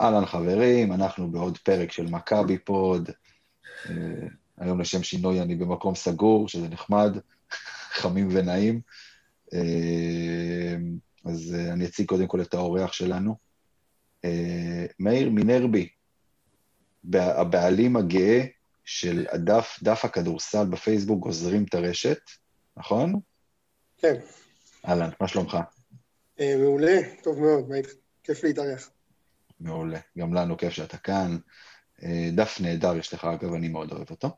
אהלן חברים, אנחנו בעוד פרק של מכבי פוד, היום לשם שינוי אני במקום סגור, שזה נחמד, חמים ונעים, אז אני אציג קודם כל את האורח שלנו, מאיר מינרבי, הבעלים הגאה של דף הכדורסל בפייסבוק, גוזרים את הרשת, נכון? כן. אהלן, מה שלומך? מעולה, טוב מאוד, כיף להתארח. מעולה, גם לנו כיף שאתה כאן, דף נהדר יש לך, אגב, אני מאוד אוהב אותו.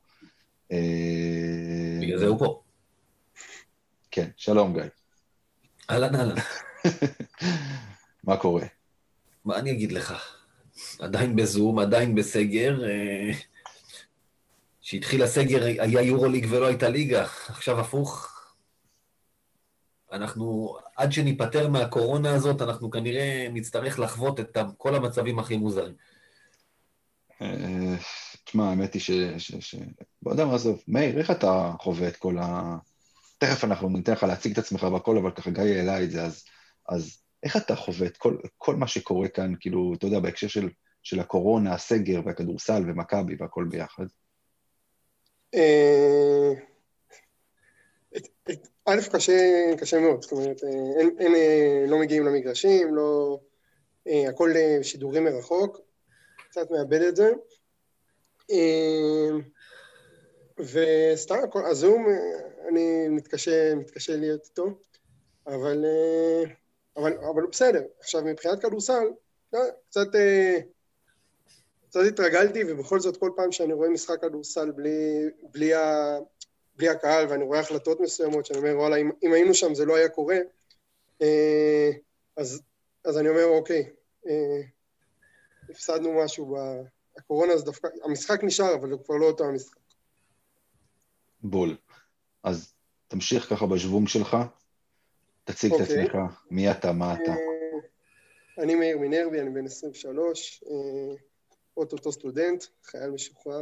בגלל זה הוא פה. כן, שלום גיא. אהלן, אהלן. מה קורה? מה אני אגיד לך? עדיין בזום, עדיין בסגר, שהתחיל הסגר היה יורוליג ולא הייתה ליגה, עכשיו הפוך. אנחנו, עד שניפטר מהקורונה הזאת, אנחנו כנראה נצטרך לחוות את כל המצבים הכי מוזרים. תשמע, האמת היא בוא אדם רזוב, מאיר, איך אתה חווה את כל תכף אנחנו ניתן לך להציג את עצמך בכל, אבל ככה גיא העלה את זה, אז איך אתה חווה את כל מה שקורה כאן, כאילו, אתה יודע, בהקשר של הקורונה, הסגר והכדורסל ומכבי והכל ביחד? א', קשה מאוד, זאת אומרת, הם לא מגיעים למגרשים, לא, הכל שידורים מרחוק, קצת מאבד את זה, וסתם, הזום, אני מתקשה להיות איתו, אבל בסדר. עכשיו, מבחינת כדורסל, קצת התרגלתי, ובכל זאת, כל פעם שאני רואה משחק כדורסל בלי הקהל, ואני רואה החלטות מסוימות, שאני אומר, וואלה, אם היינו שם זה לא היה קורה, אז אני אומר, אוקיי, הפסדנו משהו בקורונה, אז דווקא, המשחק נשאר, אבל הוא כבר לא אותו המשחק. בול. אז תמשיך ככה בשוונג שלך, תציג את עצמך, מי אתה, מה אתה. אני מאיר מינרבי, אני בן 23, אוטוטו סטודנט, חייל משוחרר,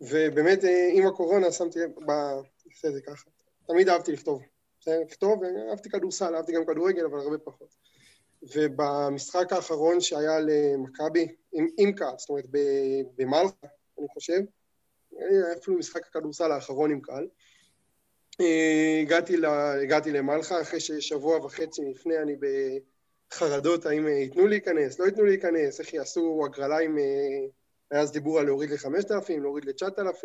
ובאמת, עם הקורונה, שמתי זה ככה. תמיד אהבתי לכתוב. אהבתי כדורסל, אהבתי גם כדורגל, אבל הרבה פחות. ובמשחק האחרון שהיה למכבי, עם קהל, זאת אומרת, במלחה, אני חושב, היה אפילו משחק הכדורסל האחרון עם קהל. הגעתי למלחה, אחרי ששבוע וחצי לפני אני בחרדות, האם ייתנו להיכנס, לא ייתנו להיכנס, איך יעשו הגרלה עם... היה אז דיבור על להוריד ל-5,000, להוריד ל-9,000,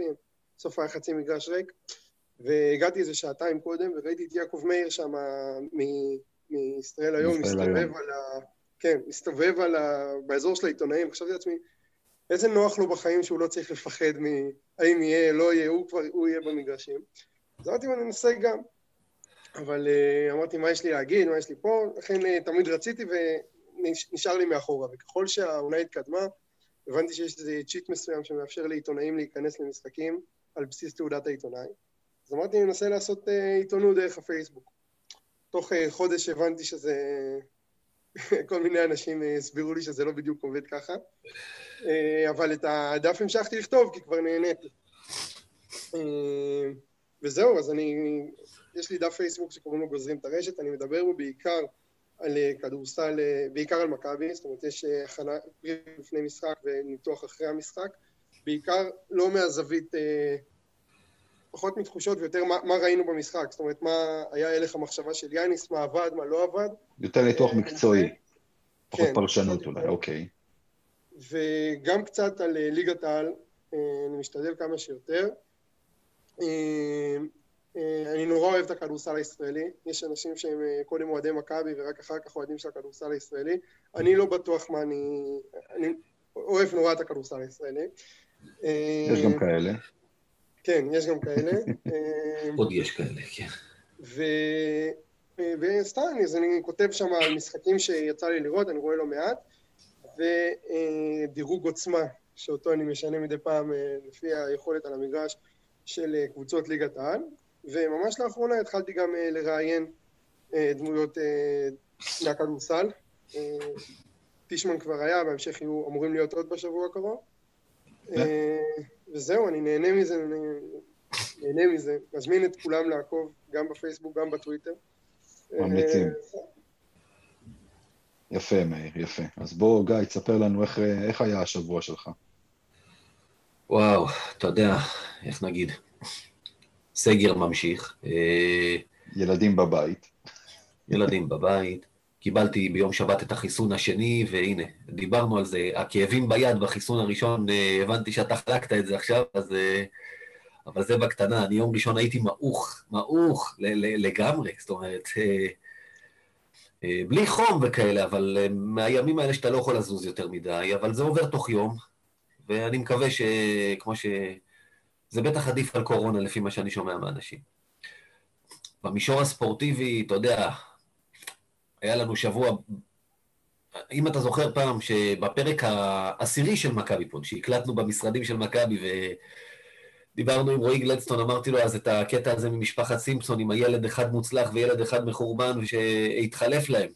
סוף היה חצי מגרש ריק, והגעתי איזה שעתיים קודם, וראיתי את יעקב מאיר שם מישראל היום, מסתובב באזור של העיתונאים, חשבתי לעצמי, איזה נוח לו בחיים שהוא לא צריך לפחד האם יהיה, לא יהיה, הוא יהיה במגרשים. אז אמרתי, אני אנסה גם, אבל אמרתי, מה יש לי להגיד, מה יש לי פה, לכן תמיד רציתי ונשאר לי מאחורה, וככל שהעונה התקדמה, הבנתי שיש איזה צ'יט מסוים שמאפשר לעיתונאים להיכנס למשחקים על בסיס תעודת העיתונאי. אז אמרתי, אני מנסה לעשות עיתונות דרך הפייסבוק. תוך חודש הבנתי שזה... כל מיני אנשים הסבירו לי שזה לא בדיוק עובד ככה, אבל את הדף המשכתי לכתוב, כי כבר נהניתי. וזהו, אז יש לי דף פייסבוק שקוראים לו גוזרים את הרשת, אני מדבר בו בעיקר... על כדורסל, בעיקר על מכבי, זאת אומרת, יש הכנה לפני משחק וניתוח אחרי המשחק, בעיקר לא מהזווית, פחות מתחושות ויותר מה ראינו במשחק, זאת אומרת, מה היה הלך המחשבה של יניס, מה עבד, מה לא עבד. יותר ניתוח מקצועי, פחות פרשנות אולי, אוקיי. וגם קצת על ליגת העל, אני משתדל כמה שיותר. אני נורא אוהב את הכדורסל הישראלי, יש אנשים שהם קודם אוהדי מכבי ורק אחר כך אוהדים של הכדורסל הישראלי, אני לא בטוח מה אני אוהב נורא את הכדורסל הישראלי. יש גם כאלה. כן, יש גם כאלה. עוד יש כאלה, כן. וסתם, אז אני כותב שם על משחקים שיצא לי לראות, אני רואה לו מעט, ודירוג עוצמה, שאותו אני משנה מדי פעם לפי היכולת על המגרש של קבוצות ליגת העל, וממש לאחרונה התחלתי גם לראיין דמויות מהכדורסל. טישמן כבר היה, בהמשך יהיו אמורים להיות עוד בשבוע הקרוב. וזהו, אני נהנה מזה. מזמין את כולם לעקוב, גם בפייסבוק, גם בטוויטר. ממליצים. יפה מאיר, יפה. אז בוא גיא, תספר לנו איך היה השבוע שלך. וואו, אתה יודע, איך נגיד, סגר ממשיך. ילדים בבית. ילדים בבית. קיבלתי ביום שבת את החיסון השני, והנה, דיברנו על זה, הכאבים ביד בחיסון הראשון, הבנתי שאתה חלקת את זה עכשיו, אז, אבל זה בקטנה, אני יום ראשון הייתי מעוך לגמרי, זאת אומרת, בלי חום וכאלה, אבל מהימים האלה שאתה לא יכול לזוז יותר מדי, אבל זה עובר תוך יום, ואני מקווה שכמו ש... זה בטח עדיף על קורונה, לפי מה שאני שומע מהאנשים. במישור הספורטיבי, אתה יודע, היה לנו שבוע, אם אתה זוכר פעם, שבפרק העשירי של מכבי פוד, שהקלטנו במשרדים של מכבי ודיברנו עם רואי גלדסטון, אמרתי לו אז את הקטע הזה ממשפחת סימפסון, עם הילד אחד מוצלח וילד אחד מחורבן, ושהתחלף להם.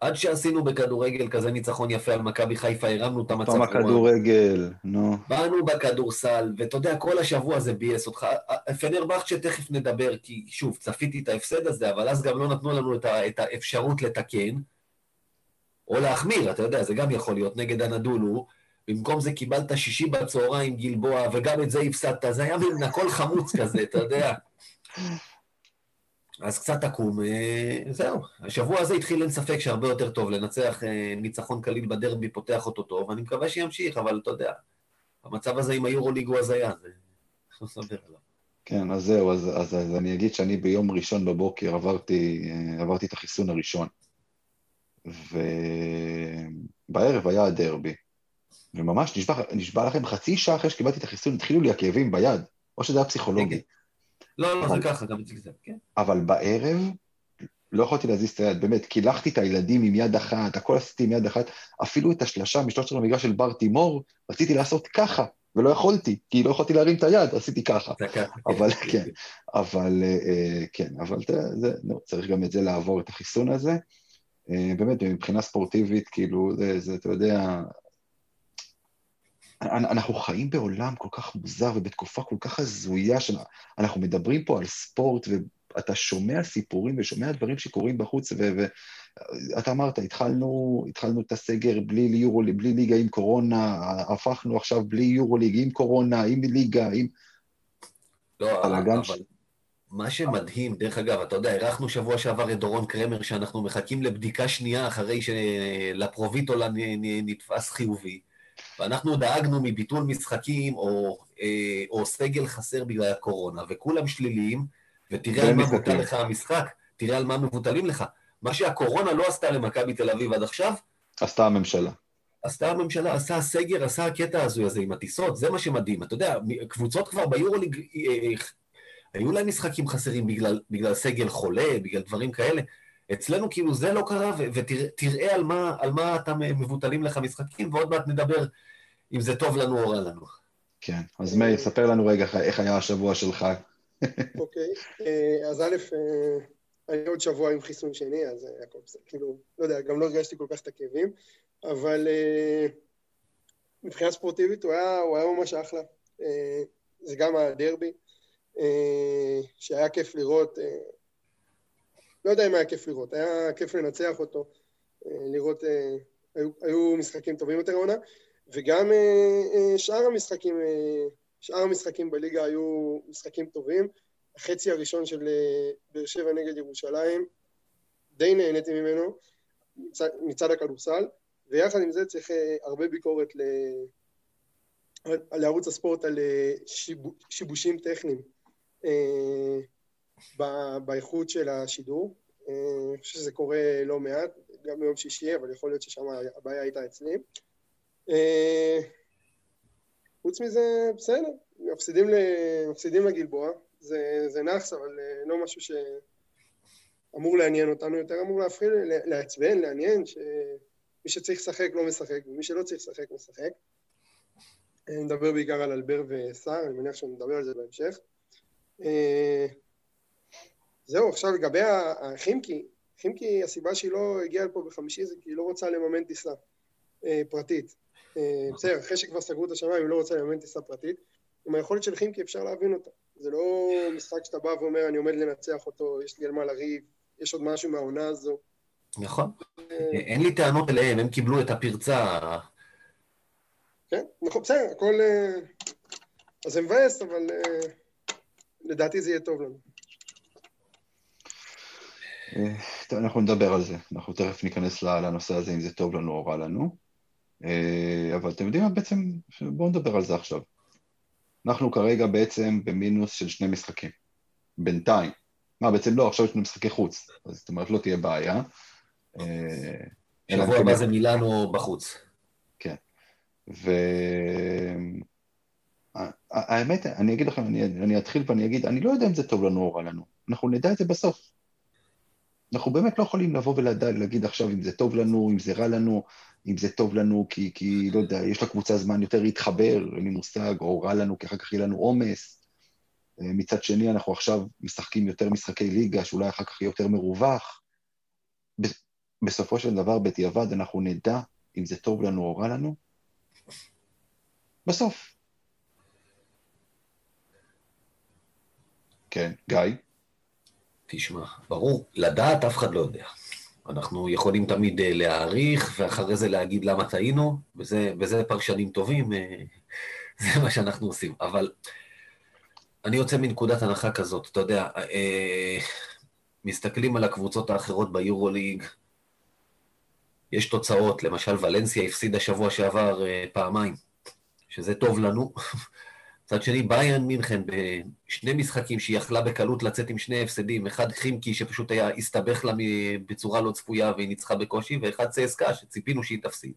עד שעשינו בכדורגל כזה ניצחון יפה על מכבי חיפה, הרמנו את המצב. פעם הכדורגל, נו. באנו בכדורסל, ואתה יודע, כל השבוע הזה בייס אותך. פנרבחצ'ה תכף נדבר, כי שוב, צפיתי את ההפסד הזה, אבל אז גם לא נתנו לנו את האפשרות לתקן, או להחמיר, אתה יודע, זה גם יכול להיות נגד הנדולו. במקום זה קיבלת שישי בצהריים גלבוע, וגם את זה הפסדת, זה היה מן הכל חמוץ כזה, אתה יודע. אז קצת עקום, זהו. השבוע הזה התחיל אין ספק שהרבה יותר טוב לנצח ניצחון קליל בדרבי, פותח אותו טוב, ואני מקווה שימשיך, אבל אתה יודע, המצב הזה עם היורוליג הוא הזיה, זה לא סביר עליו. כן, אז זהו, אז אני אגיד שאני ביום ראשון בבוקר עברתי את החיסון הראשון, ובערב היה הדרבי, וממש נשבע לכם חצי שעה אחרי שקיבלתי את החיסון, התחילו לי הכאבים ביד, או שזה היה פסיכולוגי. לא, זה ככה, גם זה, כן. אבל בערב לא יכולתי להזיז את היד, באמת, קילחתי את הילדים עם יד אחת, הכל עשיתי עם יד אחת, אפילו את השלשה משלושת המגרש של בר תימור, רציתי לעשות ככה, ולא יכולתי, כי לא יכולתי להרים את היד, עשיתי ככה. אבל כן, אבל צריך גם את זה לעבור את החיסון הזה, באמת, מבחינה ספורטיבית, כאילו, זה, אתה יודע, אנחנו חיים בעולם כל כך מוזר ובתקופה כל כך הזויה שאנחנו מדברים פה על ספורט ואתה שומע סיפורים ושומע דברים שקורים בחוץ ואתה אמרת, התחלנו את הסגר בלי ליגה עם קורונה, הפכנו עכשיו בלי יורוליג עם קורונה, עם ליגה, עם... לא, אבל מה שמדהים, דרך אגב, אתה יודע, ערכנו שבוע שעבר את דורון קרמר שאנחנו מחכים לבדיקה שנייה אחרי שלפרוביטולה נתפס חיובי. ואנחנו דאגנו מביטול משחקים או סגל חסר בגלל הקורונה, וכולם שליליים, ותראה על מה מבוטל לך המשחק, תראה על מה מבוטלים לך. מה שהקורונה לא עשתה למכבי תל אביב עד עכשיו, עשתה הממשלה, עשה הסגר, עשה הקטע הזוי הזה עם הטיסות, זה מה שמדהים. אתה יודע, קבוצות כבר ביורוליג, היו להם משחקים חסרים בגלל סגל חולה, בגלל דברים כאלה. אצלנו כאילו זה לא קרה, ותראה על מה אתה מבוטלים לך משחקים, ועוד מעט נדבר אם זה טוב לנו או רע לנו. כן, אז מאיר, ספר לנו רגע איך היה השבוע שלך. אוקיי, אז א', היה עוד שבוע עם חיסון שני, אז כאילו, לא יודע, גם לא הרגשתי כל כך את הכאבים, אבל מבחינה ספורטיבית הוא היה ממש אחלה. זה גם הדרבי, שהיה כיף לראות... לא יודע אם היה כיף לראות, היה כיף לנצח אותו, לראות, היו משחקים טובים יותר עונה, וגם שאר המשחקים בליגה היו משחקים טובים, החצי הראשון של באר שבע נגד ירושלים, די נהניתי ממנו, מצד הכדורסל, ויחד עם זה צריך הרבה ביקורת לערוץ הספורט על שיבושים טכניים. באיכות של השידור, אני חושב שזה קורה לא מעט, גם ביום שישי, אבל יכול להיות ששם הבעיה הייתה אצלי. חוץ מזה, בסדר, מפסידים לגלבוע, זה נחס, אבל לא משהו שאמור לעניין אותנו יותר, אמור להפחיד, לעצבן, לעניין, שמי שצריך לשחק לא משחק, ומי שלא צריך לשחק משחק. אני מדבר בעיקר על אלבר ושר, אני מניח שאני מדבר על זה בהמשך. זהו, עכשיו לגבי חימקי, הסיבה שהיא לא הגיעה לפה בחמישי זה כי היא לא רוצה לממן טיסה פרטית. בסדר, אחרי שכבר סגרו את השמיים, היא לא רוצה לממן טיסה פרטית. עם היכולת של חימקי אפשר להבין אותה. זה לא משחק שאתה בא ואומר, אני עומד לנצח אותו, יש לי על מה לריב, יש עוד משהו מהעונה הזו. נכון. אין לי טענות אליהם, הם קיבלו את הפרצה. כן, נכון, בסדר, הכל... אז זה מבאס, אבל לדעתי זה יהיה טוב לנו. טוב, אנחנו נדבר על זה. אנחנו תכף ניכנס לנושא הזה, אם זה טוב לנו או רע לנו. אבל אתם יודעים, בעצם, בואו נדבר על זה עכשיו. אנחנו כרגע בעצם במינוס של 2 משחקים. בינתיים. מה, בעצם לא, עכשיו יש 2 משחקי חוץ. אז זאת אומרת, לא תהיה בעיה. שבוע הבא זה מילאנו בחוץ. כן. האמת, אני אגיד לכם, אני אתחיל ואני אגיד, אני לא יודע אם זה טוב לנו או רע לנו. אנחנו נדע את זה בסוף. אנחנו באמת לא יכולים לבוא ולהגיד עכשיו אם זה טוב לנו, אם זה רע לנו, אם זה טוב לנו, כי לא יודע, יש לקבוצה זמן יותר להתחבר, אין לי מושג, או רע לנו, כי אחר כך יהיה לנו עומס. מצד שני, אנחנו עכשיו משחקים יותר משחקי ליגה, שאולי אחר כך יהיה יותר מרווח. בסופו של דבר, בדיעבד, אנחנו נדע אם זה טוב לנו או רע לנו. בסוף. כן, גיא. תשמע, ברור, לדעת אף אחד לא יודע. אנחנו יכולים תמיד להעריך, ואחרי זה להגיד למה טעינו, וזה פרשנים טובים, זה מה שאנחנו עושים. אבל אני יוצא מנקודת הנחה כזאת, אתה יודע, מסתכלים על הקבוצות האחרות ביורוליג, יש תוצאות, למשל ולנסיה הפסיד השבוע שעבר פעמיים, שזה טוב לנו, צד שני, ביירן מינכן, ב2 משחקים שהיא יכלה בקלות לצאת עם 2 הפסדים, אחד חימקי שפשוט היה הסתבך לה בצורה לא צפויה והיא ניצחה בקושי, ואחד צסקה שציפינו שהיא תפסיד.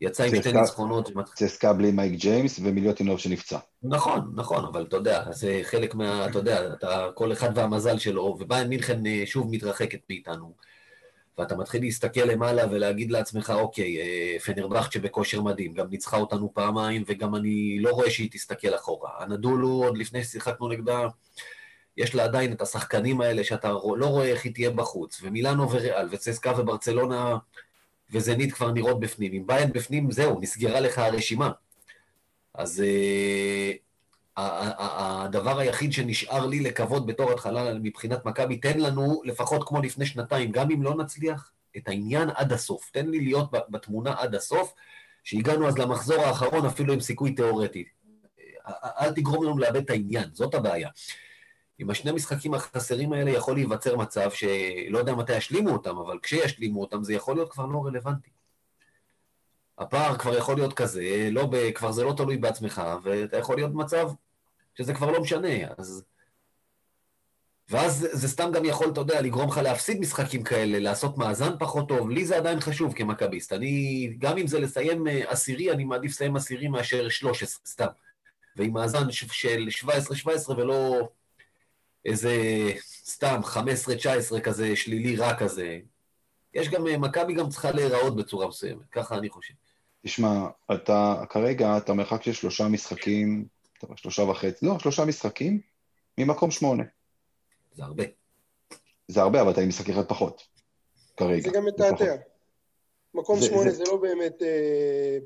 יצא עם 2 ניצחונות. צסקה בלי מייק ג'יימס ומיליוטינוב שנפצע. נכון, נכון, אבל אתה יודע, זה חלק מה, אתה יודע, כל אחד והמזל שלו, וביירן מינכן שוב מתרחקת מאיתנו. ואתה מתחיל להסתכל למעלה ולהגיד לעצמך, אוקיי, פנרבחצ'ה בכושר מדהים, גם ניצחה אותנו פעמיים, וגם אני לא רואה שהיא תסתכל אחורה. הנדולו, עוד לפני ששיחקנו נגדה, יש לה עדיין את השחקנים האלה שאתה לא רואה איך היא תהיה בחוץ, ומילאנו וריאל, וצסקה וברצלונה, וזנית כבר נראות בפנים. אם ביירן בפנים, זהו, נסגרה לך הרשימה. אז הדבר היחיד שנשאר לי לקוות בתור התחלה מבחינת מכבי, תן לנו לפחות כמו לפני 2 שנתיים, גם אם לא נצליח את העניין עד הסוף, תן לי להיות בתמונה עד הסוף, שהגענו אז למחזור האחרון אפילו עם סיכוי תיאורטי. אל תגרום לנו לאבד את העניין, זאת הבעיה. עם 2 המשחקים החסרים האלה יכול להיווצר מצב שלא יודע מתי ישלימו אותם, אבל כשישלימו אותם זה יכול להיות כבר לא רלוונטי. הפער כבר יכול להיות כזה, כבר זה לא תלוי בעצמך, ואתה יכול להיות מצב שזה כבר לא משנה, אז... ואז זה סתם גם יכול, אתה יודע, לגרום לך להפסיד משחקים כאלה, לעשות מאזן פחות טוב, לי זה עדיין חשוב כמכביסט, אני, גם אם זה לסיים 10, אני מעדיף לסיים 10 מאשר 13, סתם, ועם מאזן של 17-17 ולא איזה סתם 15-19 כזה, שלילי רע כזה, יש גם, מכבי גם צריכה להיראות בצורה מסוימת, ככה אני חושב. תשמע, אתה, כרגע, אתה מרחק של 3 משחקים, 3.5, לא, 3 משחקים, ממקום 8. זה הרבה. זה הרבה, אבל אתה עם משחק אחד פחות, כרגע. זה גם מתעתע. מקום 8 זה לא באמת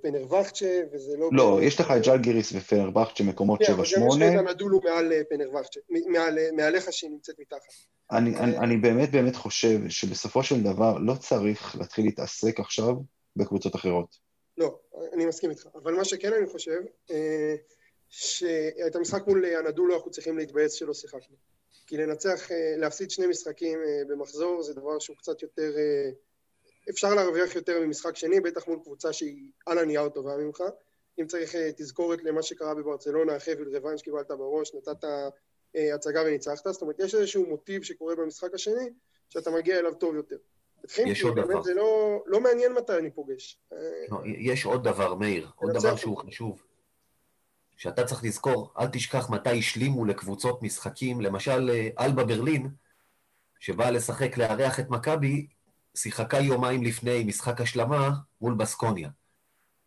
פנרבחצ'ה, וזה לא... לא, יש לך את ג'לגיריס ופנרבחצ'ה, מקומות 7-8. זה מה שאתה נדולו מעל פנרבחצ'ה, מעליך שהיא נמצאת מתחת. אני באמת חושב שבסופו של דבר לא צריך להתחיל להתעסק עכשיו בקבוצות אחרות. לא, אני מסכים איתך. אבל מה שכן אני חושב, שאת המשחק מול הנדולו אנחנו צריכים להתבייס שלא שיחקנו. כי לנצח, להפסיד 2 משחקים במחזור, זה דבר שהוא קצת יותר... אפשר להרוויח יותר ממשחק שני, בטח מול קבוצה שהיא על הנייר טובה ממך. אם צריך תזכורת למה שקרה בברצלונה, חבל רבנש קיבלת בראש, נתת הצגה וניצחת, זאת אומרת, יש איזשהו מוטיב שקורה במשחק השני, שאתה מגיע אליו טוב יותר. יש עוד דבר. זה לא מעניין מתי אני פוגש. יש עוד דבר, מאיר, עוד דבר שהוא חשוב, שאתה צריך לזכור, אל תשכח מתי השלימו לקבוצות משחקים, למשל, אלבא ברלין, שבא לשחק לארח את מכבי, שיחקה יומיים לפני משחק השלמה מול בסקוניה.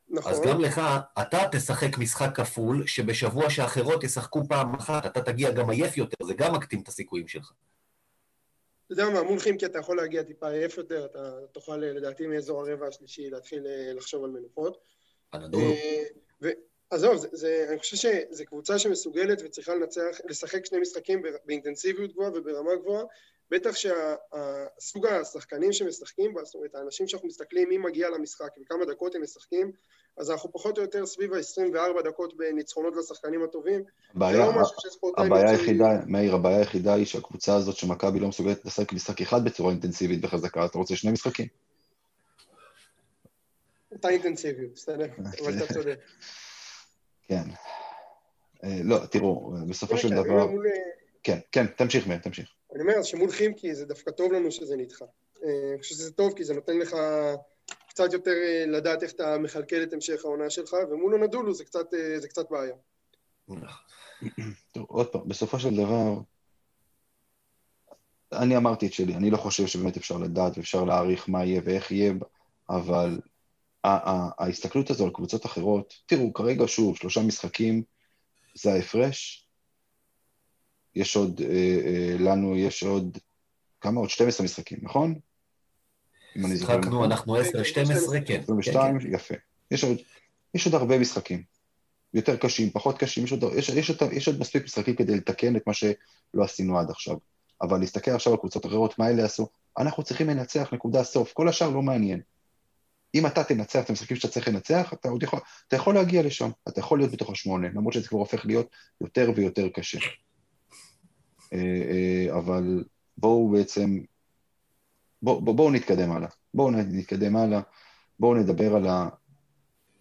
נכון. אז גם לך, אתה תשחק משחק כפול, שבשבוע שאחרות ישחקו פעם אחת, אתה תגיע גם עייף יותר, זה גם מקטין את הסיכויים שלך. אתה יודע מה, מונחים, כי אתה יכול להגיע טיפה עייף יותר, אתה תוכל לדעתי מאזור הרבע השלישי להתחיל לחשוב על מנוחות. הנדולו. עזוב, אני חושב שזו קבוצה שמסוגלת וצריכה לשחק 2 משחקים באינטנסיביות גבוהה וברמה גבוהה, בטח שהסוג השחקנים שמשחקים, זאת אומרת, האנשים שאנחנו מסתכלים, אם מגיע למשחק וכמה דקות הם משחקים, אז אנחנו פחות או יותר סביב ה-24 דקות בניצחונות לשחקנים הטובים. הבעיה היחידה היא שהקבוצה הזאת שמכבי לא מסוגלת לשחק משחק אחד בצורה אינטנסיבית וחזקה, אתה רוצה שני משחקים? אותה אינטנסיביות, בסדר, אבל אתה צודק. כן. לא, תראו, בסופו של דבר... כן, כן, תמשיך מהם, תמשיך. אני אומר, אז שמול חימקי זה דווקא טוב לנו שזה נדחה. אני חושב שזה טוב, כי זה נותן לך קצת יותר לדעת איך אתה מחלקל את המשך העונה שלך, ומול הנדולו זה קצת בעיה. טוב, עוד פעם, בסופו של דבר, אני אמרתי את שלי, אני לא חושב שבאמת אפשר לדעת, ואפשר להעריך מה יהיה ואיך יהיה, אבל ההסתכלות הזו על קבוצות אחרות, תראו, כרגע שוב, 3 משחקים, זה ההפרש, יש עוד, לנו יש עוד, כמה? עוד 12 משחקים, נכון? שחקנו, אנחנו 10, 12, כן. 22, יפה. יש עוד הרבה משחקים. יותר קשים, פחות קשים, יש עוד מספיק משחקים כדי לתקן את מה שלא עשינו עד עכשיו. אבל להסתכל עכשיו על קבוצות אחרות, מה אלה עשו? אנחנו צריכים לנצח, נקודה סוף. כל השאר לא מעניין. אם אתה תנצח, אתם משחקים שאתה צריך לנצח, אתה יכול להגיע לשם, אתה יכול להיות בתוך 8, למרות שזה כבר הופך להיות יותר ויותר קשה. אבל בואו בעצם, בואו נתקדם הלאה, בואו נדבר על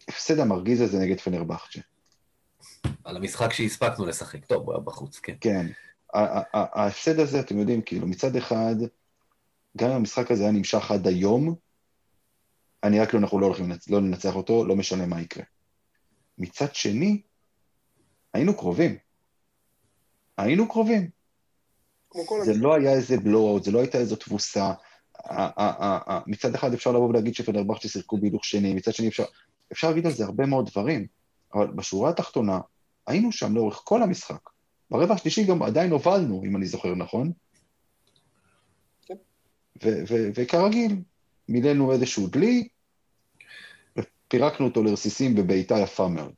ההפסד המרגיז הזה נגד פנרבחצ'ה. על המשחק שהספקנו לשחק, טוב, הוא היה בחוץ, כן. כן, ההפסד הזה, אתם יודעים, כאילו מצד אחד, גם המשחק הזה היה נמשך עד היום, אני רק אנחנו לא הולכים לנצח אותו, לא משנה מה יקרה. מצד שני, היינו קרובים. היינו קרובים. זה לא היה איזה בלואו-אוט, זה לא הייתה איזו תבוסה. מצד אחד אפשר לבוא ולהגיד שפנרבחצ'ה שיחקו בהילוך שני, מצד שני אפשר להגיד על זה הרבה מאוד דברים, אבל בשורה התחתונה, היינו שם לאורך כל המשחק. ברבע השלישי גם עדיין הובלנו, אם אני זוכר נכון. וכרגיל, מילאנו איזשהו דלי, ופירקנו אותו לרסיסים בביתה יפה מאוד.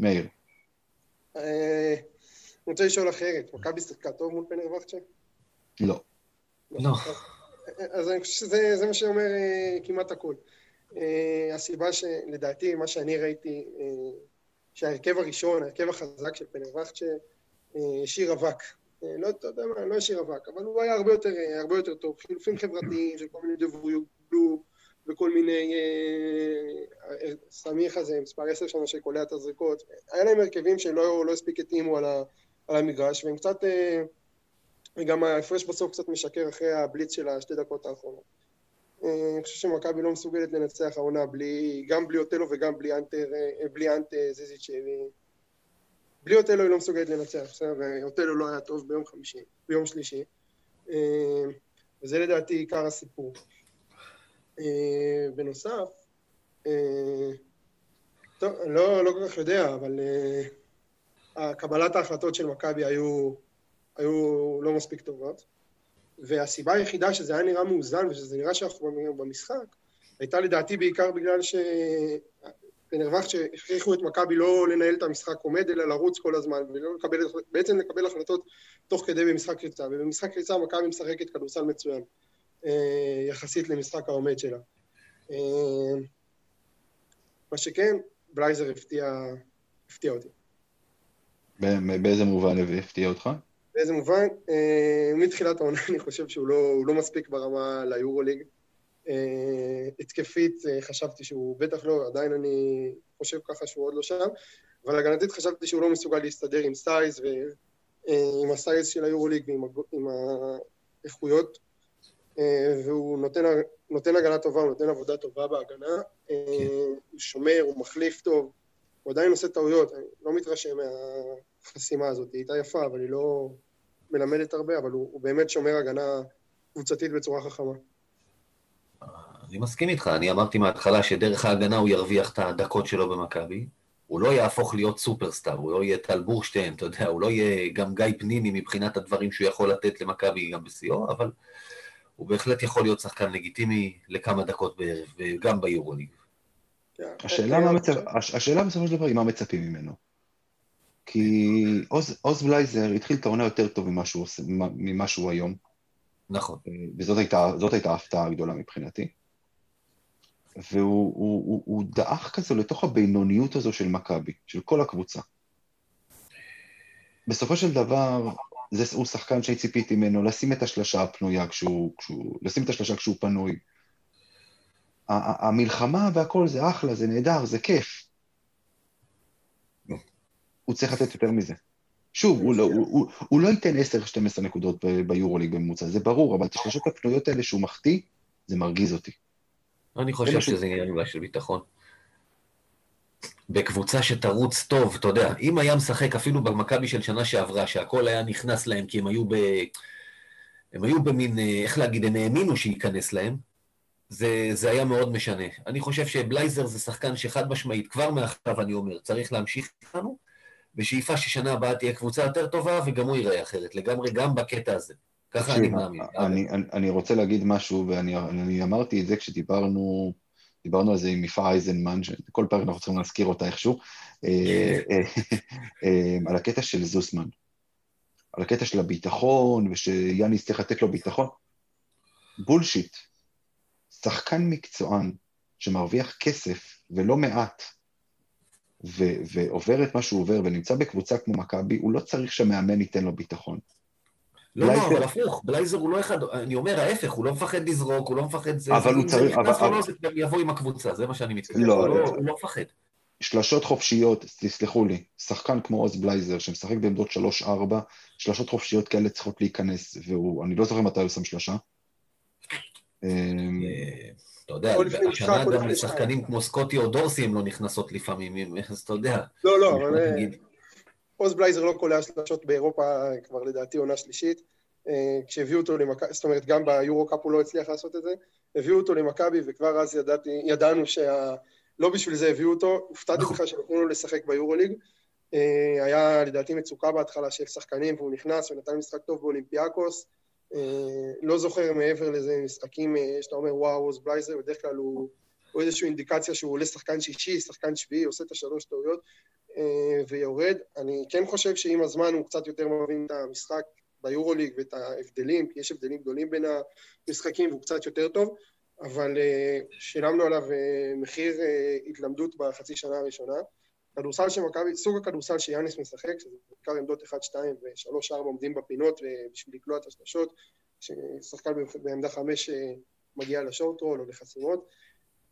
מאיר. אני רוצה לשאול אחרת, מכבי שיחקה טוב מול פנרבחצ'ה? לא. לא. אז אני חושב שזה מה שאומר כמעט הכל. הסיבה שלדעתי, מה שאני ראיתי, שההרכב הראשון, ההרכב החזק של פנרבחצ'ה, שיר אבק. לא יודע מה, לא שיר אבק, אבל הוא היה הרבה יותר טוב. חילופים חברתיים של כל מיני דבויוגלו, וכל מיני סמיך הזה, מספר 10 שנה שקולע את הזריקות. היה להם הרכבים שלא הספיק את אימו על המגרש, והם קצת, גם ההפרש בסוף קצת משקר אחרי הבליץ של 2 דקות האחרונות. אני חושב שמכבי לא מסוגלת לנצח העונה, גם בלי אוטלו וגם בלי אנטה זיזיץ'. בלי אוטלו היא לא מסוגלת לנצח, ואוטלו לא היה טוב ביום שלישי. וזה לדעתי עיקר הסיפור. בנוסף, טוב, אני לא כל כך יודע, אבל קבלת ההחלטות של מכבי היו לא מספיק טובות, והסיבה היחידה שזה היה נראה מאוזן ושזה נראה שאנחנו במשחק, הייתה לדעתי בעיקר בגלל שנרווח שהכריחו את מכבי לא לנהל את המשחק עומד, אלא לרוץ כל הזמן, ובעצם לקבל החלטות תוך כדי במשחק ריצה, ובמשחק ריצה מכבי משחקת כדורסל מצוין. יחסית למשחק העומד שלה. מה שכן, בלייזר הפתיע אותי. באיזה מובן הפתיע אותך? באיזה מובן? מתחילת העונה אני חושב שהוא לא מספיק ברמה ליורוליג. התקפית חשבתי שהוא בטח לא, עדיין אני חושב ככה שהוא עוד לא שם, אבל הגנתית חשבתי שהוא לא מסוגל להסתדר עם סייז, ועם הסייז של היורוליג ועם האיכויות, והוא נותן הגנה טובה, הוא נותן עבודה טובה בהגנה, הוא שומר, הוא מחליף טוב, הוא עדיין עושה טעויות, אני לא מתרשם מהחסימה הזאת, היא הייתה יפה, אבל היא לא מלמדת הרבה, אבל הוא באמת שומר הגנה קבוצתית בצורה חכמה. אני מסכים איתך, אני אמרתי מההתחלה שדרך ההגנה הוא ירוויח את הדקות שלו במכבי, הוא לא יהפוך להיות סופרסטאר, הוא לא יהיה טל בורשטיין, אתה יודע, הוא לא יהיה גם גיא פנימי מבחינת הדברים שהוא יכול לתת למכבי גם בסיוע, אבל... הוא בהחלט יכול להיות שחקן לגיטימי לכמה דקות בערב, וגם ביורוליג. השאלה בסופו של דבר היא מה מצפים ממנו. כי אוס בלייזר התחיל את העונה יותר טוב ממה שהוא היום. נכון. וזאת הייתה ההפתעה הגדולה מבחינתי. והוא דאח כזה לתוך הבינוניות הזו של מכבי, של כל הקבוצה. בסופו של דבר, הוא שחקן שציפיתי ממנו, לשים את השלשה הפנויה, לשים את השלשה כשהוא פנוי. המלחמה והכל זה אחלה, זה נהדר, זה כיף. הוא צריך לתת יותר מזה. שוב, הוא לא ייתן 10-12 נקודות ביורוליג בממוצע, זה ברור, אבל השלשות הפנויות האלה שהוא מחטיא, זה מרגיז אותי. אני חושב שזה עניין של ביטחון. בקבוצה שתרוץ טוב, אתה יודע, אם היה משחק אפילו במכבי של שנה שעברה, שהכל היה נכנס להם, כי הם היו במין, איך להגיד, הם האמינו שייכנס להם, זה היה מאוד משנה. אני חושב שבלייזר זה שחקן שחד משמעית, כבר מאחריו אני אומר, צריך להמשיך איתנו, בשאיפה ששנה הבאה תהיה קבוצה יותר טובה, וגם הוא ייראה אחרת, לגמרי גם בקטע הזה. ככה אני מאמין. אני רוצה להגיד משהו, ואני אמרתי את זה כשדיברנו, דיברנו על זה עם יפה אייזנמן, שכל פרק אנחנו צריכים להזכיר אותה איכשהו, על הקטע של זוסמן, על הקטע של הביטחון, ושיניס צריך לתת לו ביטחון. בולשיט. שחקן מקצוען שמרוויח כסף ולא מעט, ועובר את מה שהוא עובר, ונמצא בקבוצה כמו מכבי, הוא לא צריך שמאמן ייתן לו ביטחון. לא, אבל הפוך, בלייזר הוא לא אחד, אני אומר ההפך, הוא לא מפחד לזרוק, הוא לא מפחד זה, אבל הוא צריך, זה יבוא עם הקבוצה, זה מה שאני מתכוון, הוא לא מפחד. שלשות חופשיות, תסלחו לי, שחקן כמו אוס בלייזר, שמשחק בעמדות 3-4, שלשות חופשיות כאלה צריכות להיכנס, ואני לא זוכר מתי הוא שם שלשה. אתה יודע, השנה גם לשחקנים כמו סקוטי או דורסי, הם לא נכנסות לפעמים, אז אתה יודע. לא, אבל... אוס בלייזר לא קולע שלשות באירופה, כבר לדעתי עונה שלישית, כשהביאו אותו למכבי, זאת אומרת, גם ביורו-קאפ הוא לא הצליח לעשות את זה, הביאו אותו למכבי, וכבר אז ידענו שלא בשביל זה הביאו אותו, הופתעתי בכלל שנתנו לו לשחק ביורוליג, היה לדעתי מצוקה בהתחלה של שחקנים, והוא נכנס ונתן משחק טוב באולימפיאקוס, לא זוכר מעבר לזה משחקים, שאתה אומר, וואו, אוס בלייזר, בדרך כלל הוא איזושהי אינדיקציה שהוא עולה שחקן שישי, שחקן שביעי, עושה את השלוש טעויות, ויורד. אני כן חושב שעם הזמן הוא קצת יותר מבין את המשחק ביורוליג ואת ההבדלים, כי יש הבדלים גדולים בין המשחקים והוא קצת יותר טוב, אבל שילמנו עליו מחיר התלמדות בחצי שנה הראשונה. כדורסל שמכבי, סוג הכדורסל שיאניס משחק, שזה בעיקר עמדות 1, 2 ו-3, 4 עומדים בפינות בשביל לקלוע את השלשות, ששחקן בעמדה 5 מגיע לשורטרול או לחסימות,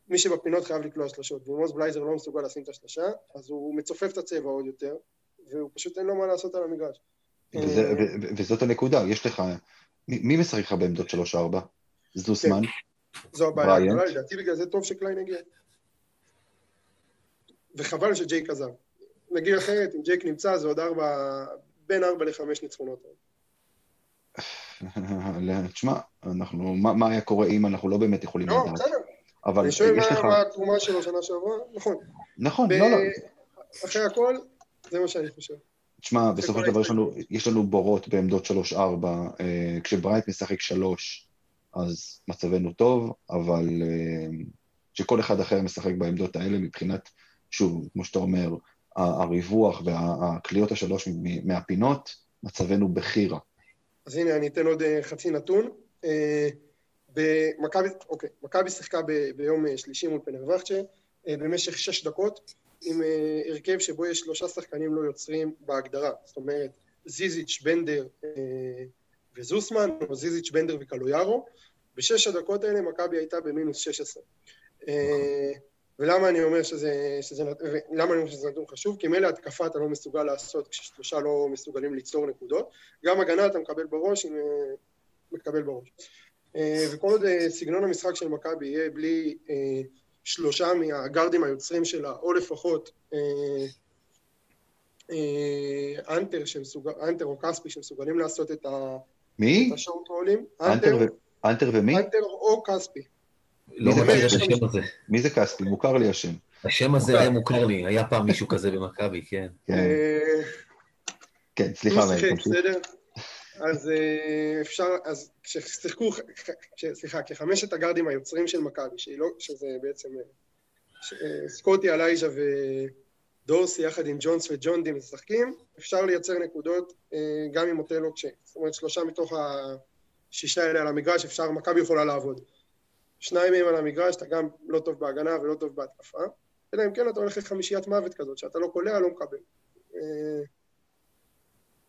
מי שבפינות חייב לקלוע שלשות, ואוס בלייזר לא מסוגל לשים את השלשה, אז הוא מצופף את הצבע עוד יותר, והוא פשוט אין לו מה לעשות על המגרש. וזאת הנקודה, יש לך... מי משחק לך בעמדות 3-4? זוסמן? זו הבעיה, לדעתי בגלל זה טוב שקליין הגיע. וחבל שג'ייק עזב. נגיד אחרת, אם ג'ייק נמצא, זה עוד בין 4-5 ניצחונות. תשמע, מה היה קורה אם אנחנו לא באמת יכולים לדעת? לא, בסדר. אני שואל מה התרומה שלו שנה שעברה, נכון. נכון, לא. אחרי הכל, זה מה שאני חושב. תשמע, בסופו של דבר יש לנו בורות בעמדות 3-4, כשברייט משחק 3, אז מצבנו טוב, אבל כשכל אחד אחר משחק בעמדות האלה, מבחינת, שוב, כמו שאתה אומר, הריווח והקליעות השלוש מהפינות, מצבנו בחירה. אז הנה, אני אתן עוד חצי נתון. מכבי שיחקה ביום שלישי מול פנרבחצ'ה במשך 6 דקות עם הרכב שבו יש 3 שחקנים לא יוצרים בהגדרה, זאת אומרת זיזיץ', בנדר וזוסמן, או זיזיץ', בנדר וקלויארו. ב6 הדקות האלה מכבי הייתה ב--16. ולמה אני אומר שזה נתון חשוב? כי מלא התקפה אתה לא מסוגל לעשות כששלושה לא מסוגלים ליצור נקודות, גם הגנה אתה מקבל בראש. וכל עוד סגנון המשחק של מכבי יהיה בלי 3 מהגרדים היוצרים שלה, או לפחות אנטר או קספי שמסוגלים לעשות את השורט רולים. אנטר ומי? אנטר או קספי. מי זה קספי? מוכר לי השם. השם הזה היה מוכר לי, היה פעם מישהו כזה במכבי, כן. כן, סליחה. בסדר. אז אפשר, אז כששיחקו, כחמשת הגרדים היוצרים של מכבי, שזה בעצם סקוטי, אלייג'ה דורסי יחד עם ג'ונס וג'ונדי משחקים, אפשר לייצר נקודות גם עם מוטה לוקשה. זאת אומרת, 3 מתוך השישה האלה על המגרש, אפשר, מכבי יכולה לעבוד. 2 מהם על המגרש, אתה גם לא טוב בהגנה ולא טוב בהתקפה. אלא אם כן, אתה הולך לחמישיית מוות כזאת, שאתה לא קולע, לא מקבל.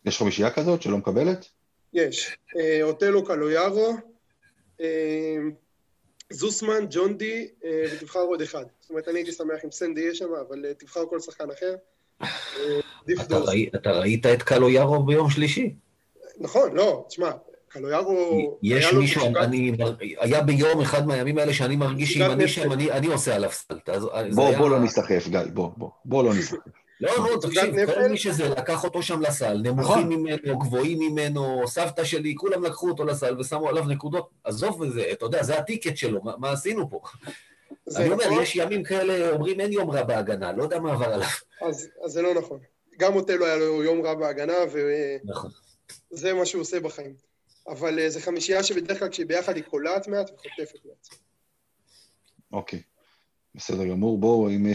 יש חמישייה כזאת שלא מקבלת? יש. אוטלו, קלויארו, זוסמן, ג'ונדי, ותבחר עוד אחד. זאת אומרת, אני הייתי שמח אם סנדי יש שם, אבל תבחר כל שחקן אחר. אתה ראית את קלויארו ביום שלישי? נכון, לא, תשמע, קלויארו... יש מישהו, היה ביום אחד מהימים האלה שאני מרגיש שאם אני שם, אני עושה עליו סלט. בוא לא נסתחף, גיא, בוא לא נסתחף. לא, תקשיב, כל מי שזה לקח אותו שם לסל, נמוכים ממנו, גבוהים ממנו, סבתא שלי, כולם לקחו אותו לסל ושמו עליו נקודות, עזוב וזה, אתה יודע, זה הטיקט שלו, מה עשינו פה? אני אומר, יש ימים כאלה, אומרים, אין יום רע בהגנה, לא יודע מה עבר עליו. אז זה לא נכון. גם אותה לא היה לו יום רע בהגנה, וזה מה שהוא עושה בחיים. אבל זו חמישייה שבדרך כלל כשהיא ביחד היא קולעת מעט וחוטפת מעט. אוקיי. בסדר גמור, בואו, אם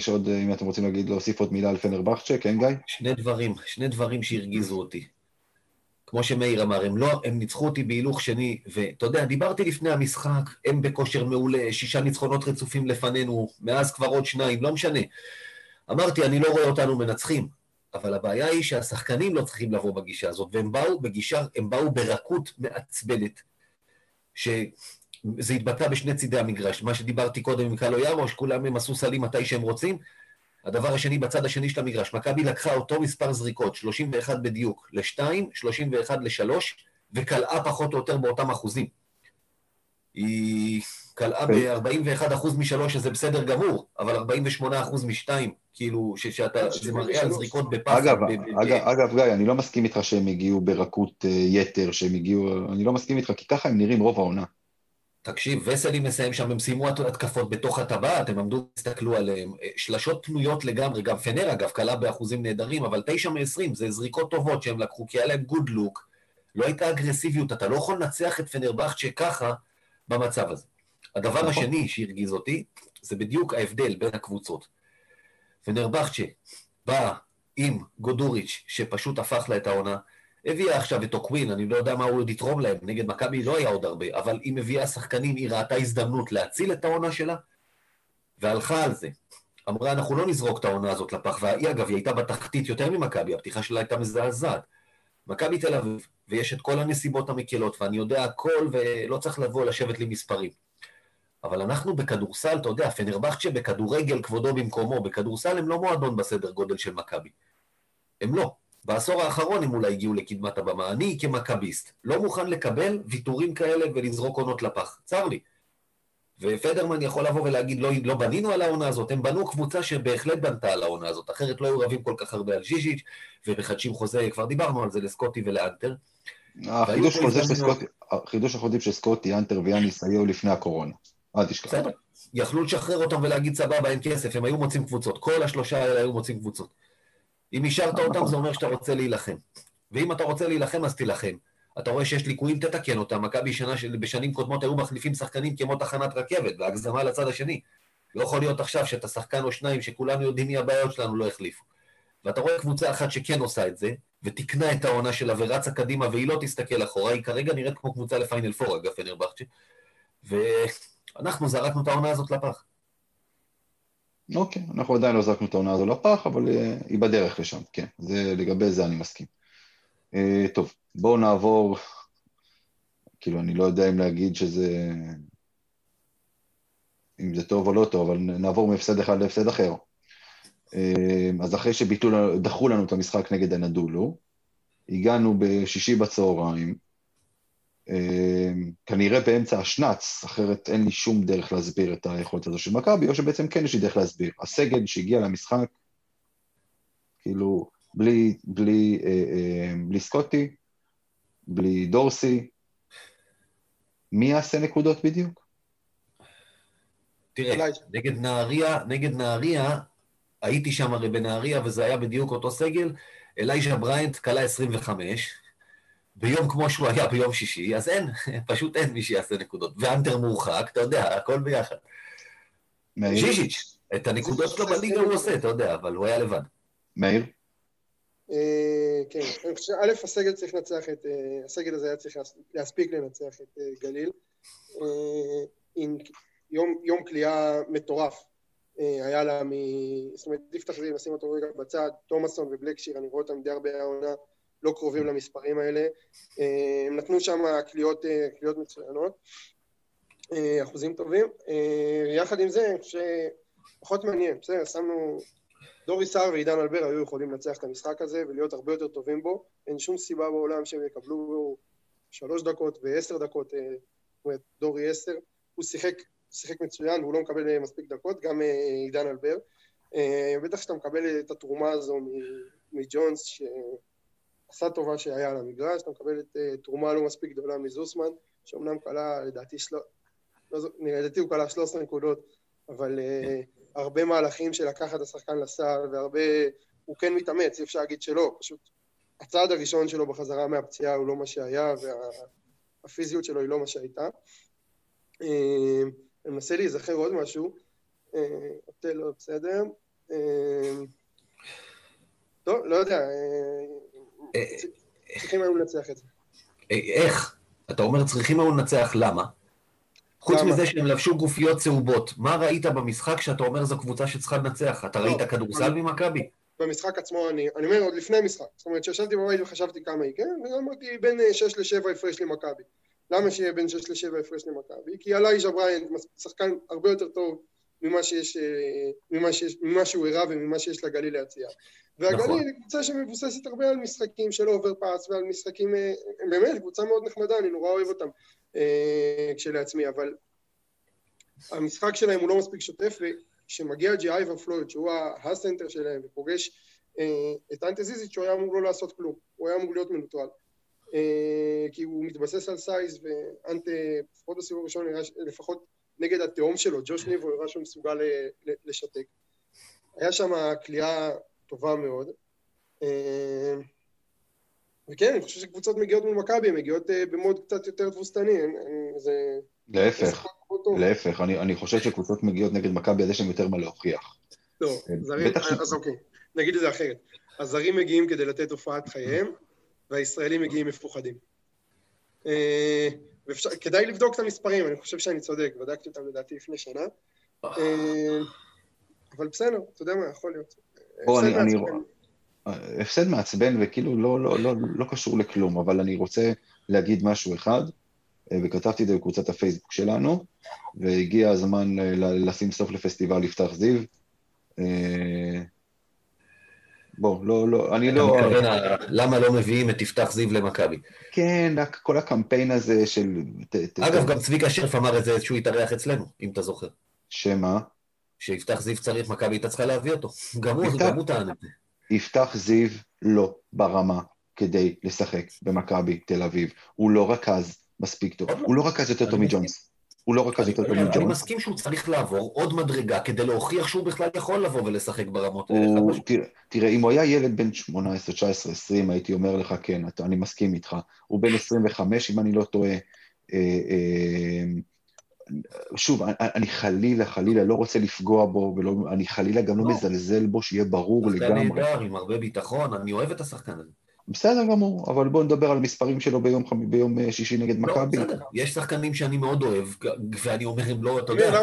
אתם רוצים להוסיף עוד מילה על פנרבחצ'ה, כן גיא? שני דברים שהרגיזו אותי. כמו שמאיר אמר, הם ניצחו אותי בהילוך שני, ואתה יודע, דיברתי לפני המשחק, הם בכושר מעולה, 6 ניצחונות רצופים לפנינו, מאז כבר עוד 2, לא משנה. אמרתי, אני לא רואה אותנו מנצחים, אבל הבעיה היא שהשחקנים לא צריכים לבוא בגישה הזאת, והם באו בגישה, הם באו ברכות מעצבנת, זה התבטא בשני צידי המגרש, מה שדיברתי קודם עם קלויארו, שכולם הם עשו סלים מתי שהם רוצים. הדבר השני, בצד השני של המגרש, מכבי לקחה אותו מספר זריקות, 31 בדיוק ל-2, 31 ל-3, וקלעה פחות או יותר באותם אחוזים. היא קלעה ב-41% מ-3, שזה בסדר גמור, אבל 48% מ-2, כאילו שזה מראה על זריקות בפס. אגב, גיא, אני לא מסכים איתך שהם הגיעו ברכות יתר, שהם הגיעו, אני לא מסכים איתך, כי ככה הם נראים רוב העונה. תקשיב, וסלי מסיים שם, הם סיימו התקפות בתוך הטבעת, הם עמדו והסתכלו עליהם, שלשות פנויות לגמרי, גם פנר אגב, קלה באחוזים נהדרים, אבל 9 מ-20, זה זריקות טובות שהם לקחו, כי היה להם גוד לוק, לא הייתה אגרסיביות, אתה לא יכול לנצח את פנרבחצ'ה ככה במצב הזה. הדבר השני שהרגיז אותי, זה בדיוק ההבדל בין הקבוצות. פנרבחצ'ה באה עם גודוריץ' שפשוט הפך לה את העונה, הביאה עכשיו את אוקווין, אני לא יודע מה הוא עוד יתרום להם, נגד מכבי לא היה עוד הרבה, אבל אם הביאה שחקנים, היא ראתה הזדמנות להציל את העונה שלה, והלכה על זה. אמרה, אנחנו לא נזרוק את העונה הזאת לפח, והיא אגב, היא הייתה בתחתית יותר ממכבי, הפתיחה שלה הייתה מזעזעת. מכבי תל אביב, ויש את כל הנסיבות המקלות, ואני יודע הכל, ולא צריך לבוא לשבת לי מספרים. אבל אנחנו בכדורסל, אתה יודע, פנרבחצ'ה בכדורגל כבודו במקומו, בכדורסל הם לא מועדון בסדר גודל של מכבי. הם לא. בעשור האחרון הם אולי הגיעו לקדמת הבמה, אני כמכביסט, לא מוכן לקבל ויתורים כאלה ולזרוק עונות לפח, צר לי. ופדרמן יכול לבוא ולהגיד, לא בנינו על העונה הזאת, הם בנו קבוצה שבהחלט בנתה על העונה הזאת, אחרת לא היו רבים כל כך הרבה על זיזיץ' ומחדשים חוזה, כבר דיברנו על זה לסקוטי ולאנטר. החידוש החוזים של סקוטי, אנטר ויאניס היו לפני הקורונה, אל תשכח. בסדר, יכלו לשחרר אותם ולהגיד סבבה, אין כסף, הם היו מוצאים קבוצות, כל השלושה האלה היו מוצאים קבוצות. אם השארת אותם, זה אומר שאתה רוצה להילחם. ואם אתה רוצה להילחם, אז תילחם. אתה רואה שיש ליקויים, תתקן אותם. מכבי בשנים קודמות היו מחליפים שחקנים כמו תחנת רכבת, והגזמה לצד השני. לא יכול להיות עכשיו שאתה שחקן או שניים, שכולנו יודעים מי הבעיות שלנו, לא החליפו. ואתה רואה קבוצה אחת שכן עושה את זה, ותקנה את העונה שלה ורצה קדימה, והיא לא תסתכל אחורה. היא כרגע נראית כמו קבוצה לפיינל 4, אגב, פנרבחצ'ה. ואנחנו זרקנו את העונה הזאת לפח. אוקיי, אנחנו עדיין לא זרקנו את העונה הזו לפח, אבל היא בדרך לשם, כן, לגבי זה אני מסכים. טוב, בואו נעבור, כאילו אני לא יודע אם להגיד שזה, אם זה טוב או לא טוב, אבל נעבור מהפסד אחד להפסד אחר. אז אחרי שדחו לנו את המשחק נגד הנדולו, הגענו בשישי בצהריים, כנראה באמצע השנץ, אחרת אין לי שום דרך להסביר את היכולת הזו של מכבי, או שבעצם כן יש לי דרך להסביר. הסגל שהגיע למשחק, כאילו, בלי סקוטי, בלי דורסי, מי יעשה נקודות בדיוק? תראה, נגד נהריה, הייתי שם הרי בנהריה, וזה היה בדיוק אותו סגל, אלישע براיינט קלה 25, ביום כמו שהוא היה ביום שישי, אז אין, פשוט אין מי שיעשה נקודות. ואנטר מורחק, אתה יודע, הכל ביחד. זיזיץ', את הנקודות שלו בליגה הוא עושה, אתה יודע, אבל הוא היה לבד. מאיר? כן, אני חושב, א', הסגל צריך לנצח את, הסגל הזה היה צריך להספיק לנצח את גליל, עם יום כלייה מטורף, היה לה זאת אומרת, יפתח זיו, נשים אותו רגע בצד, תומאסון ובלקשיר, אני רואה אותם די הרבה העונה, לא קרובים למספרים האלה, הם נתנו שם כליות מצוינות, אחוזים טובים, יחד עם זה, שפחות מעניין, בסדר, שמנו דורי סער ועידן אלבר היו יכולים לנצח את המשחק הזה ולהיות הרבה יותר טובים בו, אין שום סיבה בעולם שהם יקבלו 3 דקות ו10 דקות, זאת אומרת, דורי 10, הוא שיחק מצוין והוא לא מקבל מספיק דקות, גם עידן אלבר, בטח שאתה מקבל את התרומה הזו מג'ונס שעשה טובה שהיה על המגרש, אתה מקבל את תרומה לא מספיק גדולה מזוסמן, שאומנם קלה, לדעתי הוא קלה 13 נקודות, אבל הרבה מהלכים של לקחת השחקן לסל, והרבה, הוא כן מתאמץ, אי אפשר להגיד שלא, פשוט הצעד הראשון שלו בחזרה מהפציעה הוא לא מה שהיה, והפיזיות שלו היא לא מה שהייתה. אני מנסה להיזכר עוד משהו, אותה לא בסדר. טוב, לא יודע, צריכים היום לנצח את זה. איך? אתה אומר צריכים היום לנצח, למה? חוץ מזה שהם לבשו גופיות צהובות, מה ראית במשחק שאתה אומר זו קבוצה שצריכה לנצח? אתה ראית כדורסל ממכבי? במשחק עצמו, אני אומר עוד לפני המשחק, זאת אומרת שישבתי בבית וחשבתי כמה היא, כן? ואמרתי בין 6 ל-7 הפרש למכבי. למה שיהיה בין 6 ל-7 הפרש למכבי? כי אלישע براיינט שחקן הרבה יותר טוב ממה שהוא הראה וממה שיש לגליל להציע. והגליל היא קבוצה שמבוססת הרבה על משחקים שלא עובר פס ועל משחקים, באמת, קבוצה מאוד נחמדה, אני נורא אוהב אותם כשלעצמי, אבל המשחק שלהם הוא לא מספיק שוטף, וכשמגיע ג'י איי ופלויד, שהוא הסנטר שלהם, ופוגש את אנטה זיזיץ' שהוא היה אמור לא לעשות כלום, הוא היה אמור להיות מנוטרל, כי הוא מתבסס על סייז, ואנטה, לפחות בסיבוב הראשון, לפחות נגד התאום שלו, ג'וש ניב, הוא הראה שהוא מסוגל לשתק. היה שם קליעה טובה מאוד, וכן, אני חושב שקבוצות מגיעות מול מכבי, הן מגיעות במוד קצת יותר תבוסתני, זה... להפך, אני חושב שקבוצות מגיעות נגד מכבי, אז יש להם יותר מה להוכיח. לא, אז אוקיי, נגיד את זה אחרת. הזרים מגיעים כדי לתת הופעת חייהם, והישראלים מגיעים מפוחדים. כדאי לבדוק את המספרים, אני חושב שאני צודק, בדקתי אותם לדעתי לפני שנה, אבל בסדר, אתה יודע מה, יכול להיות. בוא, אני רואה. הפסד מעצבן וכאילו לא קשור לכלום, אבל אני רוצה להגיד משהו אחד, וכתבתי את זה בקבוצת הפייסבוק שלנו, והגיע הזמן לשים סוף לפסטיבל יפתח זיו. בוא, אני לא... למה לא מביאים את יפתח זיו למכבי? כן, כל הקמפיין הזה של... אגב, גם צביקה שרף אמר את זה שהוא יתארח אצלנו, אם אתה זוכר. שמה? שיפתח זיו צריך, מכבי הייתה צריכה להביא אותו. גם הוא טען את זה. יפתח זיו לא ברמה כדי לשחק במכבי תל אביב. הוא לא רכז מספיק טוב. הוא לא רכז יותר טוב מג'ונס. אני מסכים שהוא צריך לעבור עוד מדרגה כדי להוכיח שהוא בכלל יכול לבוא ולשחק ברמות. תראה, אם הוא היה ילד בן 18, 19, 20, הייתי אומר לך כן, אני מסכים איתך. הוא בן 25, אם אני לא טועה. שוב, אני חלילה לא רוצה לפגוע בו, אני חלילה גם לא מזלזל בו, שיהיה ברור לגמרי. שחקן נהדר, עם הרבה ביטחון, אני אוהב את השחקן הזה. בסדר גמור, אבל בואו נדבר על מספרים שלו ביום שישי נגד מכבי. יש שחקנים שאני מאוד אוהב, ואני אומר אם לא, אתה יודע.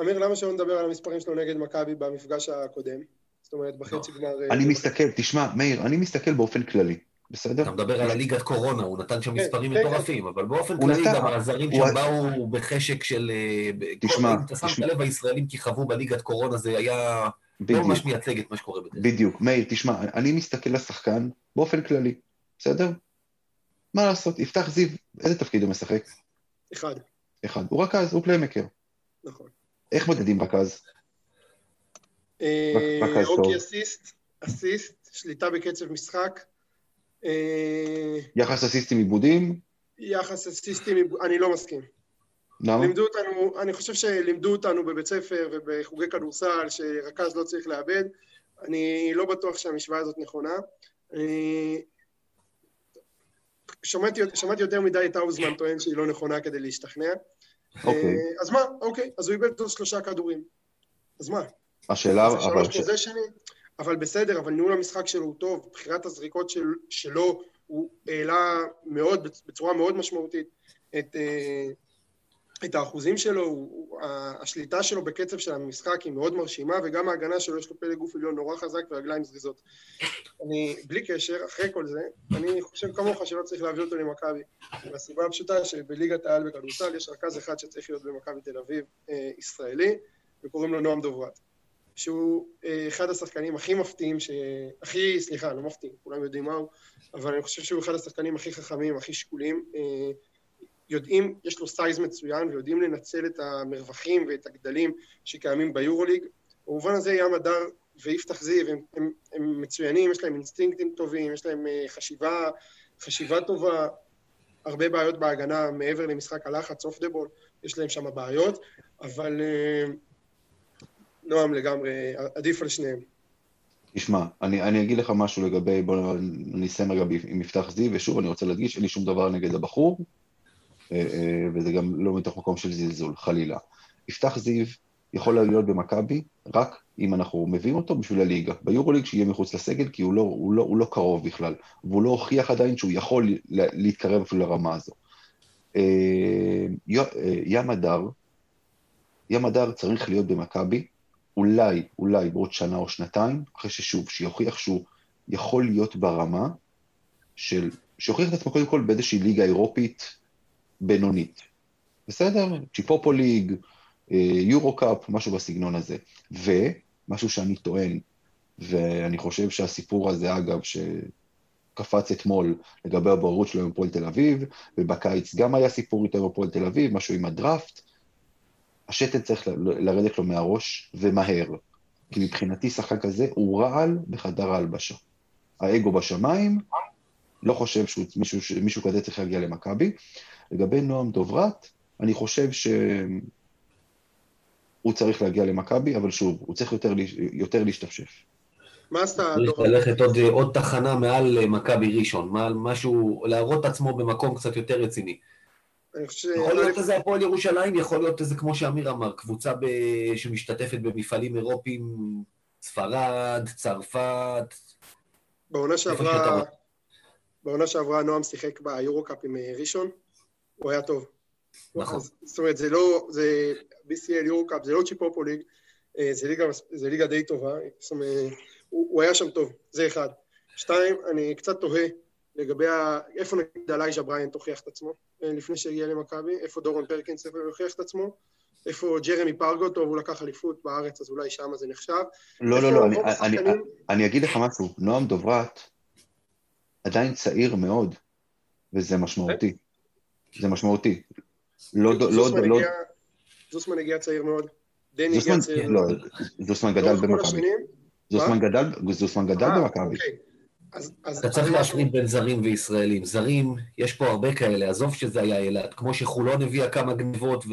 אמיר, למה שלא נדבר על המספרים שלו נגד מכבי במפגש הקודם? זאת אומרת, בחצי גמר... אני מסתכל, תשמע, מאיר, אני מסתכל באופן כללי. בסדר? אתה מדבר על הליגת קורונה, הוא נתן שם מספרים מטורפים, אבל באופן כללי גם העזרים שבאו בחשק של... תשמע, אתה שם את הלב הישראלים כי חוו בליגת קורונה, זה היה לא ממש מייצג את מה שקורה בזה. בדיוק, מאיר, תשמע, אני מסתכל לשחקן באופן כללי, בסדר? מה לעשות? יפתח זיו, איזה תפקיד הוא משחק? אחד. הוא רכז, הוא פליימקר. נכון. איך מודדים רכז? אוקי אסיסט, שליטה בקצב משחק, יחס אסיסטים עיבודים? יחס אסיסטים, אני לא מסכים. לימדו אותנו, אני חושב שלימדו אותנו בבית ספר ובחוגי כדורסל שרכז לא צריך לאבד. אני לא בטוח שהמשוואה הזאת נכונה. שמעתי יותר מדי את האוזמן טוען שהיא לא נכונה כדי להשתכנע. אז מה? אוקיי, אז הוא איבד 3 כדורים. אז מה? השאלה... אבל בסדר, אבל ניהול המשחק שלו הוא טוב, בחירת הזריקות שלו הוא העלה מאוד, בצורה מאוד משמעותית את האחוזים שלו, השליטה שלו בקצב של המשחק היא מאוד מרשימה, וגם ההגנה שלו יש לו פלא גוף עליון נורא חזק והרגליים זריזות. אני, בלי קשר, אחרי כל זה, אני חושב כמוך שלא צריך להביא אותו למכבי. והסיבה הפשוטה שבליגת העל בכדורסל יש רכז אחד שצריך להיות במכבי תל אביב ישראלי, וקוראים לו נועם דוברת, שהוא אחד השחקנים הכי מפתיעים, סליחה, לא מפתיעים, כולם יודעים מהו, אבל אני חושב שהוא אחד השחקנים הכי חכמים, הכי שקולים, יודעים, יש לו סייז מצוין, ויודעים לנצל את המרווחים ואת הגדלים שקיימים ביורוליג. במובן הזה ים הדר ויפתח זיו, הם מצוינים, יש להם אינסטינקטים טובים, יש להם חשיבה טובה, הרבה בעיות בהגנה מעבר למשחק הלחץ, אוף דה בול, יש להם שם בעיות, אבל נועם לגמרי, עדיף על שניהם. תשמע, אני אגיד לך משהו לגבי, בוא נסיים רגע עם יפתח זיו, ושוב אני רוצה להדגיש, אין לי שום דבר נגד הבחור, וזה גם לא מתוך מקום של זלזול, חלילה. יפתח זיו יכול להיות במכבי, רק אם אנחנו מביאים אותו בשביל הליגה. ביורוליג שיהיה מחוץ לסגל, כי הוא לא קרוב בכלל, והוא לא הוכיח עדיין שהוא יכול להתקרב אפילו לרמה הזו. ים הדר צריך להיות במכבי, אולי בעוד שנה או שנתיים, אחרי ששוב, שיוכיח שהוא יכול להיות ברמה, שיוכיח את עצמו קודם כל באיזושהי ליגה אירופית, בינונית. בסדר? צ'יפופו ליג, יורו-קאפ, משהו בסגנון הזה. ומשהו שאני טוען, ואני חושב שהסיפור הזה, אגב, שקפץ אתמול לגבי הבוררות שלו עם פועל תל אביב, ובקיץ גם היה סיפור יותר בפועל תל אביב, משהו עם הדראפט, השתן צריך לרדת לו מהראש, ומהר. כי מבחינתי שחקן כזה הוא רעל בחדר ההלבשה. האגו בשמיים, לא חושב שמישהו כזה צריך להגיע למכבי. לגבי נועם דוברת, אני חושב שהוא צריך להגיע למכבי, אבל שוב, הוא צריך יותר להשתפשף. מה עשתה? צריך ללכת עוד תחנה מעל מכבי ראשון, משהו, להראות עצמו במקום קצת יותר רציני. יכול להיות איזה הפועל ירושלים, יכול להיות איזה, כמו שאמיר אמר, קבוצה שמשתתפת במפעלים אירופיים, ספרד, צרפת. בעונה שעברה נועם שיחק ביורו-קאפ עם ראשון, הוא היה טוב. נכון. זאת אומרת, זה לא, זה BCL, יורו-קאפ, זה לא צ'יפופו ליג, זה ליגה די טובה, זאת אומרת, הוא היה שם טוב, זה אחד. שתיים, אני קצת תוהה לגבי איפה נגיד אלישע براיינט הוכיח את עצמו, לפני שהגיע למכבי, איפה דורון פרקינס הוכיח את עצמו, איפה ג'רמי פרגו, טוב, הוא לקח אליפות בארץ, אז אולי שם זה נחשב. לא, אני אגיד לך משהו, נועם דוברת עדיין צעיר מאוד, וזה משמעותי. זה משמעותי. זוסמן הגיע צעיר מאוד. דני הגיע צעיר מאוד. זוסמן גדל במכבי. זוסמן גדל במכבי. אתה צריך להשמיד בין זרים וישראלים. זרים, יש פה הרבה כאלה, עזוב שזה היה אילת. כמו שחולון הביאה כמה גניבות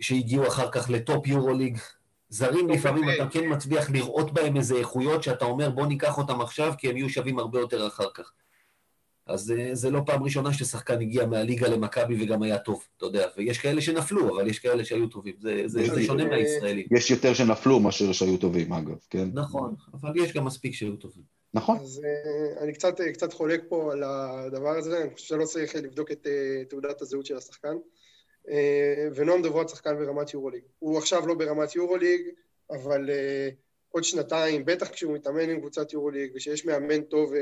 שהגיעו אחר כך לטופ יורוליג. זרים לפעמים אתה כן מצליח לראות בהם איזה איכויות שאתה אומר בוא ניקח אותם עכשיו כי הם יהיו שווים הרבה יותר אחר כך. אז זה לא פעם ראשונה ששחקן הגיע מהליגה למכבי וגם היה טוב, אתה יודע, ויש כאלה שנפלו, אבל יש כאלה שהיו טובים, זה שונה מהישראלים. יש יותר שנפלו מאשר שהיו טובים, אגב, כן? נכון, אבל יש גם מספיק שהיו טובים. נכון. אז אני קצת חולק פה על הדבר הזה, אני חושב שלא צריך לבדוק את תעודת הזהות של השחקן, ונועם דוברת שחקן ברמת יורוליג. הוא עכשיו לא ברמת יורוליג, אבל עוד שנתיים, בטח כשהוא מתאמן עם קבוצת יורוליג, ושיש מאמן טוב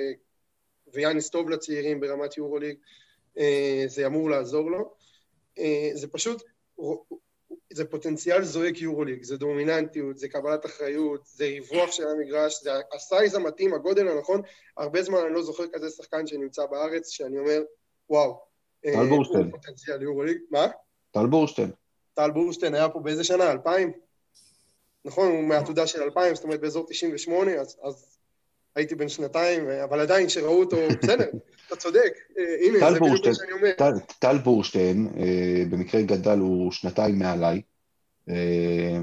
ויאניס טוב לצעירים ברמת יורוליג, זה אמור לעזור לו. זה פשוט, זה פוטנציאל זועק יורוליג, זה דומיננטיות, זה קבלת אחריות, זה ריווח של המגרש, זה הסייז המתאים, הגודל הנכון. הרבה זמן אני לא זוכר כזה שחקן שנמצא בארץ, שאני אומר, וואו, טל בורשטיין. הוא פוטנציאל יורוליג. מה? טל בורשטיין. טל בורשטיין היה פה באיזה שנה? 2000? נכון, הוא מהתעודה של 2000, זאת אומרת באזור 98, אז הייתי בן שנתיים, אבל עדיין שראו אותו, בסדר, אתה צודק, הנה, זה בדיוק מה שאני אומר. טל בורשטיין, במקרה גדל, הוא שנתיים מעליי,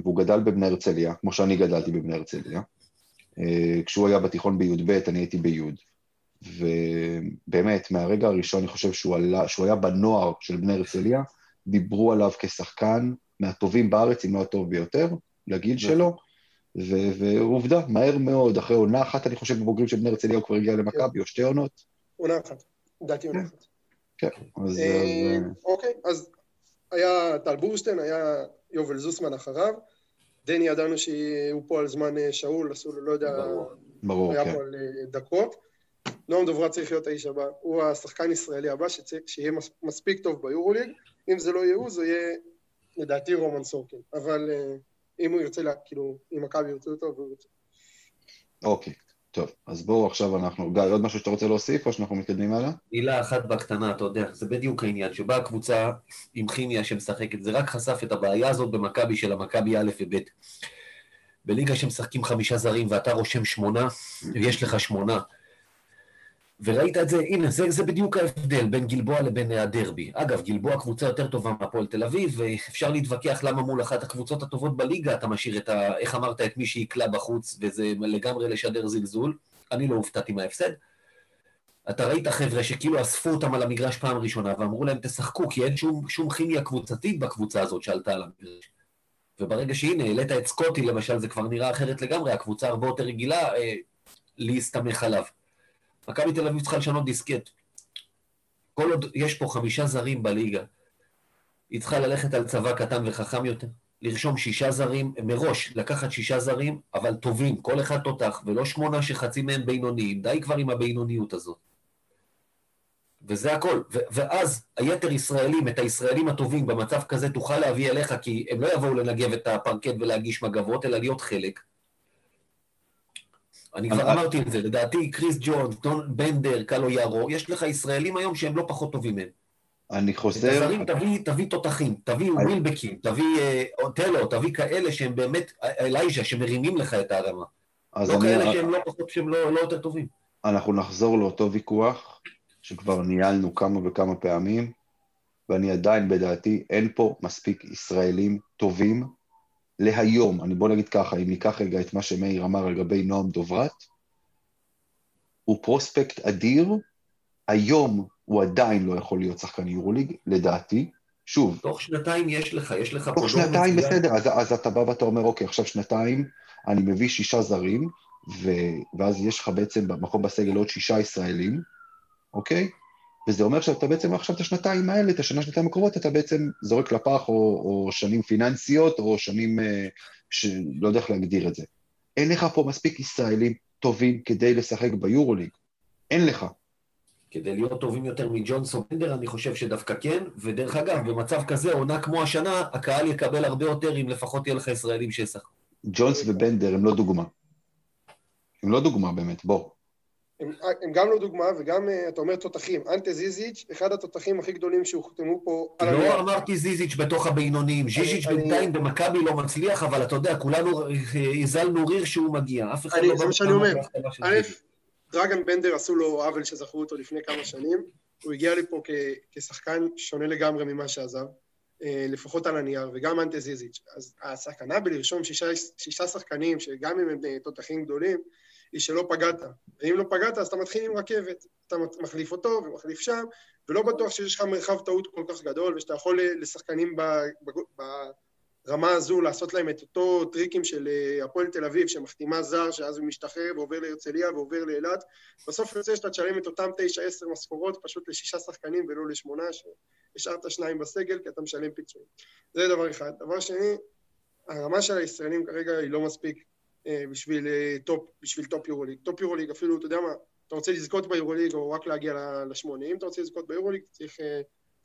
והוא גדל בבני הרצליה, כמו שאני גדלתי בבני הרצליה. כשהוא היה בתיכון בי"ב, אני הייתי בי"ד. ובאמת, מהרגע הראשון, אני חושב שהוא היה בנוער של בני הרצליה, דיברו עליו כשחקן מהטובים בארץ, אם לא הטוב ביותר, לגיל שלו, ועובדה, מהר מאוד, אחרי עונה אחת, אני חושב בבוגרים של בני הרצליה הוא כבר הגיע למכבי, או שתי עונות. עונה אחת, דעתי עונה אחת. כן, אז... אוקיי, אז היה טל בורשטיין, היה יובל זוסמן אחריו, דני ידענו שהוא פה על זמן שאול, עשו לו, לא יודע, היה פה על דקות. נועם דוברת צריך להיות האיש הבא, הוא השחקן ישראלי הבא שיהיה מספיק טוב ביורוליג, אם זה לא יהיה הוא, זה יהיה לדעתי רומן סורקין, אבל אם הוא ירצה, כאילו, אם מכבי ירצה אותו, הוא ירצה. אוקיי, טוב, אז בואו עכשיו אנחנו, גיא, עוד משהו שאתה רוצה להוסיף, או שאנחנו מתקדמים הלאה? מילה אחת בקטנה, אתה יודע, זה בדיוק העניין, שבה הקבוצה עם כימיה שמשחקת, זה רק חשף את הבעיה הזאת במכבי של המכבי א' וב'. בליגה שמשחקים 5 זרים, ואתה רושם 8, ויש לך 8. וראית את זה, הנה, זה בדיוק ההבדל בין גלבוע לבין הדרבי. אגב, גלבוע קבוצה יותר טובה מהפועל תל אביב, ואפשר להתווכח למה מול אחת הקבוצות הטובות בליגה, אתה משאיר את ה... איך אמרת, את מי שיקלה בחוץ, וזה לגמרי לשדר זלזול. אני לא הופתעתי מההפסד. אתה ראית חבר'ה שכאילו אספו אותם על המגרש פעם ראשונה, ואמרו להם, תשחקו, כי אין שום כימיה קבוצתית בקבוצה הזאת שעלתה על המגרש. וברגע שהנה, העלית את סקוטי, למשל, זה כבר נראה אחרת לגמרי, הקבוצה הרבה יותר רגילה, להסתמך עליו. מכבי תל אביב צריכה לשנות דיסקט. כל עוד יש פה 5 זרים בליגה, היא צריכה ללכת על צבא קטן וחכם יותר, לרשום 6 זרים, מראש לקחת 6 זרים, אבל טובים, כל אחד תותח, ולא 8 שחצי מהם בינוניים, די כבר עם הבינוניות הזאת. וזה הכל. ואז היתר ישראלים, את הישראלים הטובים במצב כזה תוכל להביא אליך, כי הם לא יבואו לנגב את הפרקט ולהגיש מגבות, אלא להיות חלק. אני כבר אמרתי את זה, לדעתי קריס ג'ונס, דון בנדר, קלויארו, יש לך ישראלים היום שהם לא פחות טובים מהם. אני חוזר... ישראלים תביא תותחים, תביא ווילבקים, תביא טלו, תביא כאלה שהם באמת, אלייז'ה, שמרימים לך את הרמה. לא כאלה שהם לא פחות, שהם לא יותר טובים. אנחנו נחזור לאותו ויכוח, שכבר ניהלנו כמה וכמה פעמים, ואני עדיין בדעתי, אין פה מספיק ישראלים טובים, להיום, אני בוא נגיד ככה, אם ניקח רגע את מה שמאיר אמר לגבי נועם דוברת, הוא פרוספקט אדיר, היום הוא עדיין לא יכול להיות שחקן יורוליג, לדעתי, שוב. תוך שנתיים יש לך פרודור. תוך שנתיים בסדר, אז אתה בא ואתה אומר, אוקיי, עכשיו שנתיים, אני מביא 6 זרים, ואז יש לך בעצם במקום בסגל עוד 6 ישראלים, אוקיי? וזה אומר שאתה בעצם עכשיו את השנתיים האלה, את השנה שנתיים הקרובות, אתה בעצם זורק לפח או שנים פיננסיות, או שנים שלא יודע איך להגדיר את זה. אין לך פה מספיק ישראלים טובים כדי לשחק ביורוליג. אין לך. כדי להיות טובים יותר מג'ונס או בנדר, אני חושב שדווקא כן, ודרך אגב, במצב כזה, עונה כמו השנה, הקהל יקבל הרבה יותר אם לפחות יהיה לך ישראלים שישחקו. ג'ונס ובנדר הם לא דוגמה. הם לא דוגמה באמת, בואו. הם גם לא דוגמה, וגם, אתה אומר, תותחים. אנטה זיזיץ', אחד התותחים הכי גדולים שהוחתמו פה... לא אמרתי זיזיץ' בתוך הבינוניים. זיזיץ' בינתיים במכבי לא מצליח, אבל אתה יודע, כולנו הזלנו ריר שהוא מגיע. אף אחד לא... זה מה שאני אומר. א', דרגן בנדר עשו לו עוול שזכרו אותו לפני כמה שנים. הוא הגיע לפה כשחקן שונה לגמרי ממה שעזב, לפחות על הנייר, וגם אנטה זיזיץ'. אז הסכנה בלרשום 6 שחקנים, שגם אם הם תותחים גדולים, היא שלא פגעת. ואם לא פגעת, אז אתה מתחיל עם רכבת. אתה מחליף אותו ומחליף שם, ולא בטוח שיש לך מרחב טעות כל כך גדול, ושאתה יכול לשחקנים ברמה הזו לעשות להם את אותו טריקים של הפועל תל אביב, שמחתימה זר, שאז הוא משתחרר ועובר להרצליה ועובר לאילת. בסוף יוצא שאתה תשלם את אותם 9-10 משכורות, פשוט ל6 שחקנים ולא ל8, שהשארת 2 בסגל, כי אתה משלם פיצויים. זה דבר אחד. דבר שני, הרמה של הישראלים כרגע היא לא מספיק. בשביל טופ יורוליג. טופ יורוליג אפילו, אתה יודע מה, אתה רוצה לזכות ביורוליג או רק להגיע ל8, אם אתה רוצה לזכות ביורוליג,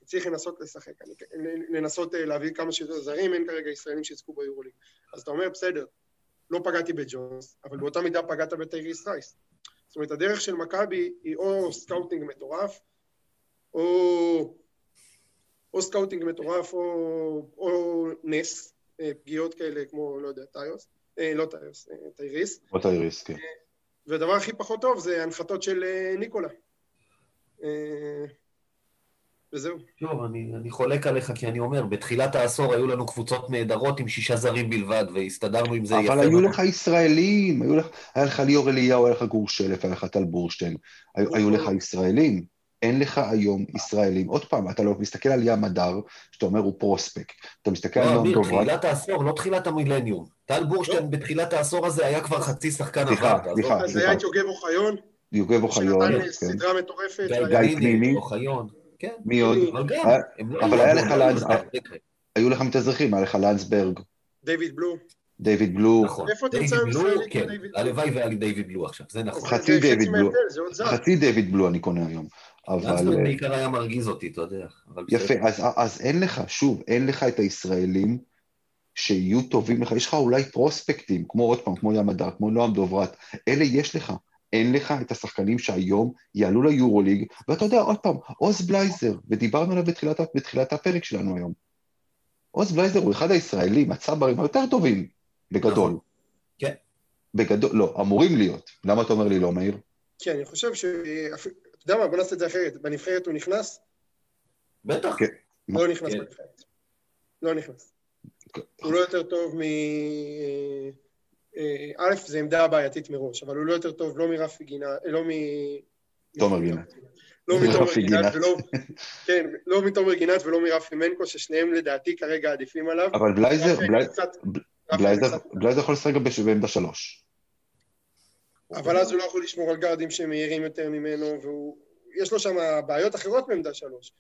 צריך לנסות לשחק, לנסות להביא כמה שיותר זרים, אין כרגע ישראלים שיזכו ביורוליג. אז אתה אומר, בסדר, לא פגעתי בג'ונס, אבל באותה מידה פגעת בתייריס רייס. זאת אומרת, הדרך של מכבי היא או סקאוטינג מטורף, או סקאוטינג מטורף, או נס, פגיעות כאלה כמו, לא יודע, טיוס. לא תייריס, תייריס. לא תייריס, כן. והדבר הכי פחות טוב זה הנחתות של ניקולה. וזהו. טוב, אני חולק עליך, כי אני אומר, בתחילת העשור היו לנו קבוצות נהדרות עם 6 זרים בלבד, והסתדרנו עם זה יפה. אבל היו לך ישראלים, היה לך ליאור אליהו, היה לך גור שלף, היה לך טל בורשטיין, היו לך ישראלים. אין לך היום ישראלים, עוד פעם, אתה לא מסתכל על ים הדר, שאתה אומר הוא פרוספקט, אתה מסתכל על נועם דוברת. תחילת העשור, לא תחילת המילניום. טל בורשטיין בתחילת העשור הזה היה כבר חצי שחקן אחר. אז זה היה את יוגב אוחיון? יוגב אוחיון, כן. סדרה מטורפת. גיא פנימי. אוחיון, כן. מי עוד? אבל היה לך לאנסברג. היו לך מתאזרחים, היה לך לאנסברג. דיוויד בלו. דיוויד בלו. נכון, דיוויד בלו, כן, הלוואי והיה לי דיוויד בלו עכשיו, זה נכון. חצי דיוויד בלו, חצי דיוויד בלו אני קונה היום. אבל... בעיקר היה מרגיז אותי, אתה יודע. יפה, אז אין לך, שוב, אין לך את הישראלים שיהיו טובים לך, יש לך אולי פרוספקטים, כמו עוד פעם, כמו ים הדר, כמו נועם דוברת, אלה יש לך, אין לך את השחקנים שהיום יעלו ליורוליג, ואתה יודע, עוד פעם, אוס בלייזר, ודיברנו עליו בתחילת הפרק שלנו היום. אוס בלייזר הוא אחד הישראלים, הצברים היותר טובים, בגדול. כן. בגדול, לא, אמורים להיות. למה אתה אומר לי לא, מאיר? כן, אני חושב ש... אתה יודע מה, בוא נעשה את זה אחרת. בנבחרת הוא נכנס? בטח. לא נכנס בנבחרת. לא נכנס. הוא לא יותר טוב מ... א', זה עמדה הבעייתית מראש, אבל הוא לא יותר טוב, לא מרפי גינה, לא מ... תומר גינת. לא מתומר גינת ולא... כן, לא מתומר גינת ולא מרפי מנקו, ששניהם לדעתי כרגע עדיפים עליו. אבל בלייזר... בלייזר יכול לשחק גם בעמדה 3. אבל אז הוא לא יכול לשמור על גרדים שמהירים יותר ממנו, ויש לו שם בעיות אחרות בעמדה 3.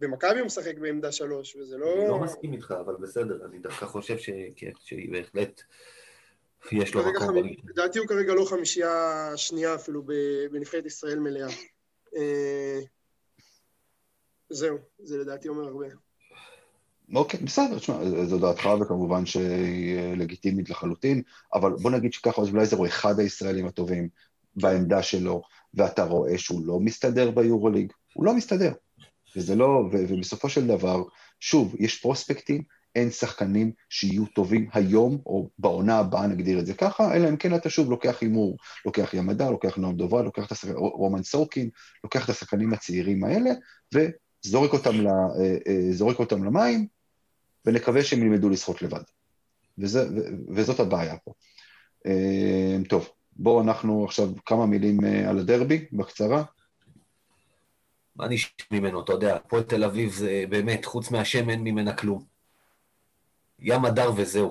במכבי הוא משחק בעמדה 3, וזה לא... אני לא מסכים איתך, אבל בסדר, אני דווקא חושב שהיא בהחלט... יש לו מקום... לדעתי הוא כרגע לא חמישייה שנייה אפילו בנבחרת ישראל מלאה. זהו, זה לדעתי אומר הרבה. אוקיי, בסדר, תשמע, זו דעתך וכמובן שהיא לגיטימית לחלוטין, אבל בוא נגיד שככה אוס בלייזר הוא אחד הישראלים הטובים בעמדה שלו, ואתה רואה שהוא לא מסתדר ביורוליג, הוא לא מסתדר, וזה לא, ובסופו של דבר, שוב, יש פרוספקטים, אין שחקנים שיהיו טובים היום, או בעונה הבאה נגדיר את זה ככה, אלא אם כן אתה שוב לוקח הימור, לוקח ים הדר, לוקח נועם דוברת, לוקח את השחקנים, רומן סורקין, לוקח את השחקנים הצעירים האלה, וזורק אותם למים, ונקווה שהם ילמדו לשחות לבד. וזאת הבעיה פה. טוב, בואו אנחנו עכשיו כמה מילים על הדרבי, בקצרה. מה נשאר ממנו, אתה יודע, פה את תל אביב זה באמת, חוץ מהשמן ממנה כלום. ים הדר וזהו.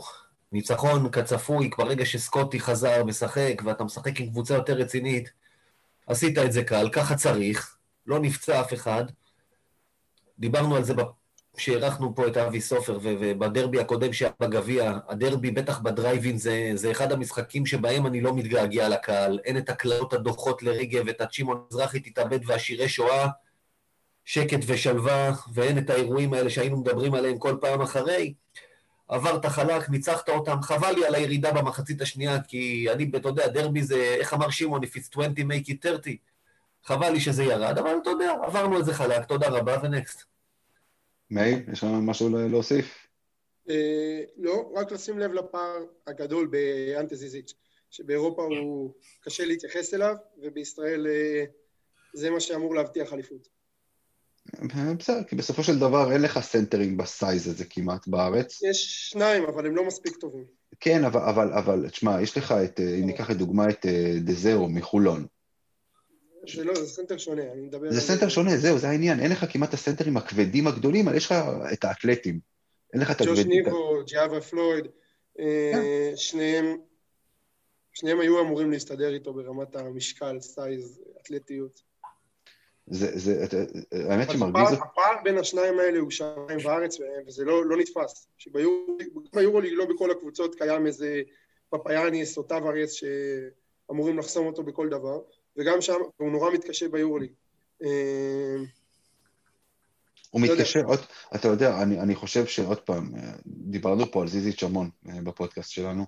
ניצחון כצפוי, ברגע שסקוטי חזר משחק, ואתה משחק עם קבוצה יותר רצינית, עשית את זה קל, ככה צריך, לא נפצע אף אחד. דיברנו על זה כשאירחנו פה את אבי סופר, ובדרבי הקודם שהיה בגביע, הדרבי בטח בדרייבין, זה אחד המשחקים שבהם אני לא מתגעגע לקהל, אין את הקללות הדוחות לרגב, את הצ'ימון מזרחי תתאבד והשירי שואה, שקט ושלווה, ואין את האירועים האלה שהיינו מדברים עליהם כל פעם אחרי, עברת חלק, ניצחת אותם, חבל לי על הירידה במחצית השנייה, כי אני, אתה יודע, דרבי זה, איך אמר שימון, if it's 20, make it 30, חבל לי שזה ירד, אבל אתה יודע, עברנו את זה חלק, תודה רבה, ונקסט. מאיר, יש לנו משהו להוסיף? לא, רק לשים לב לפער הגדול באנטה זיזיץ', שבאירופה הוא קשה להתייחס אליו, ובישראל זה מה שאמור להבטיח אליפות. בסדר, כי בסופו של דבר אין לך סנטרינג בסייז הזה כמעט בארץ. יש שניים, אבל הם לא מספיק טובים. כן, אבל, תשמע, יש לך את, אם ניקח את דוגמה את דזרו מחולון, זה לא, זה סנטר שונה, אני מדבר... זה סנטר שונה, זהו, זה העניין, אין לך כמעט הסנטרים הכבדים הגדולים, אבל יש לך את האתלטים, אין לך את הגבדים... ג'וש ניב או ג'אווה פלויד, שניהם היו אמורים להסתדר איתו ברמת המשקל, סייז, אתלטיות. זה, האמת שמרגיז... הפער בין השניים האלה הוא שעריים בארץ, וזה לא נתפס, שביורוליג לא בכל הקבוצות קיים איזה פפייאניס או טאברס שאמורים לחסום אותו בכל דבר, וגם שם הוא נורא מתקשה ביורוליג. הוא מתקשה, אתה יודע, אני חושב שעוד פעם, דיברנו פה על זיזיץ' המון בפודקאסט שלנו,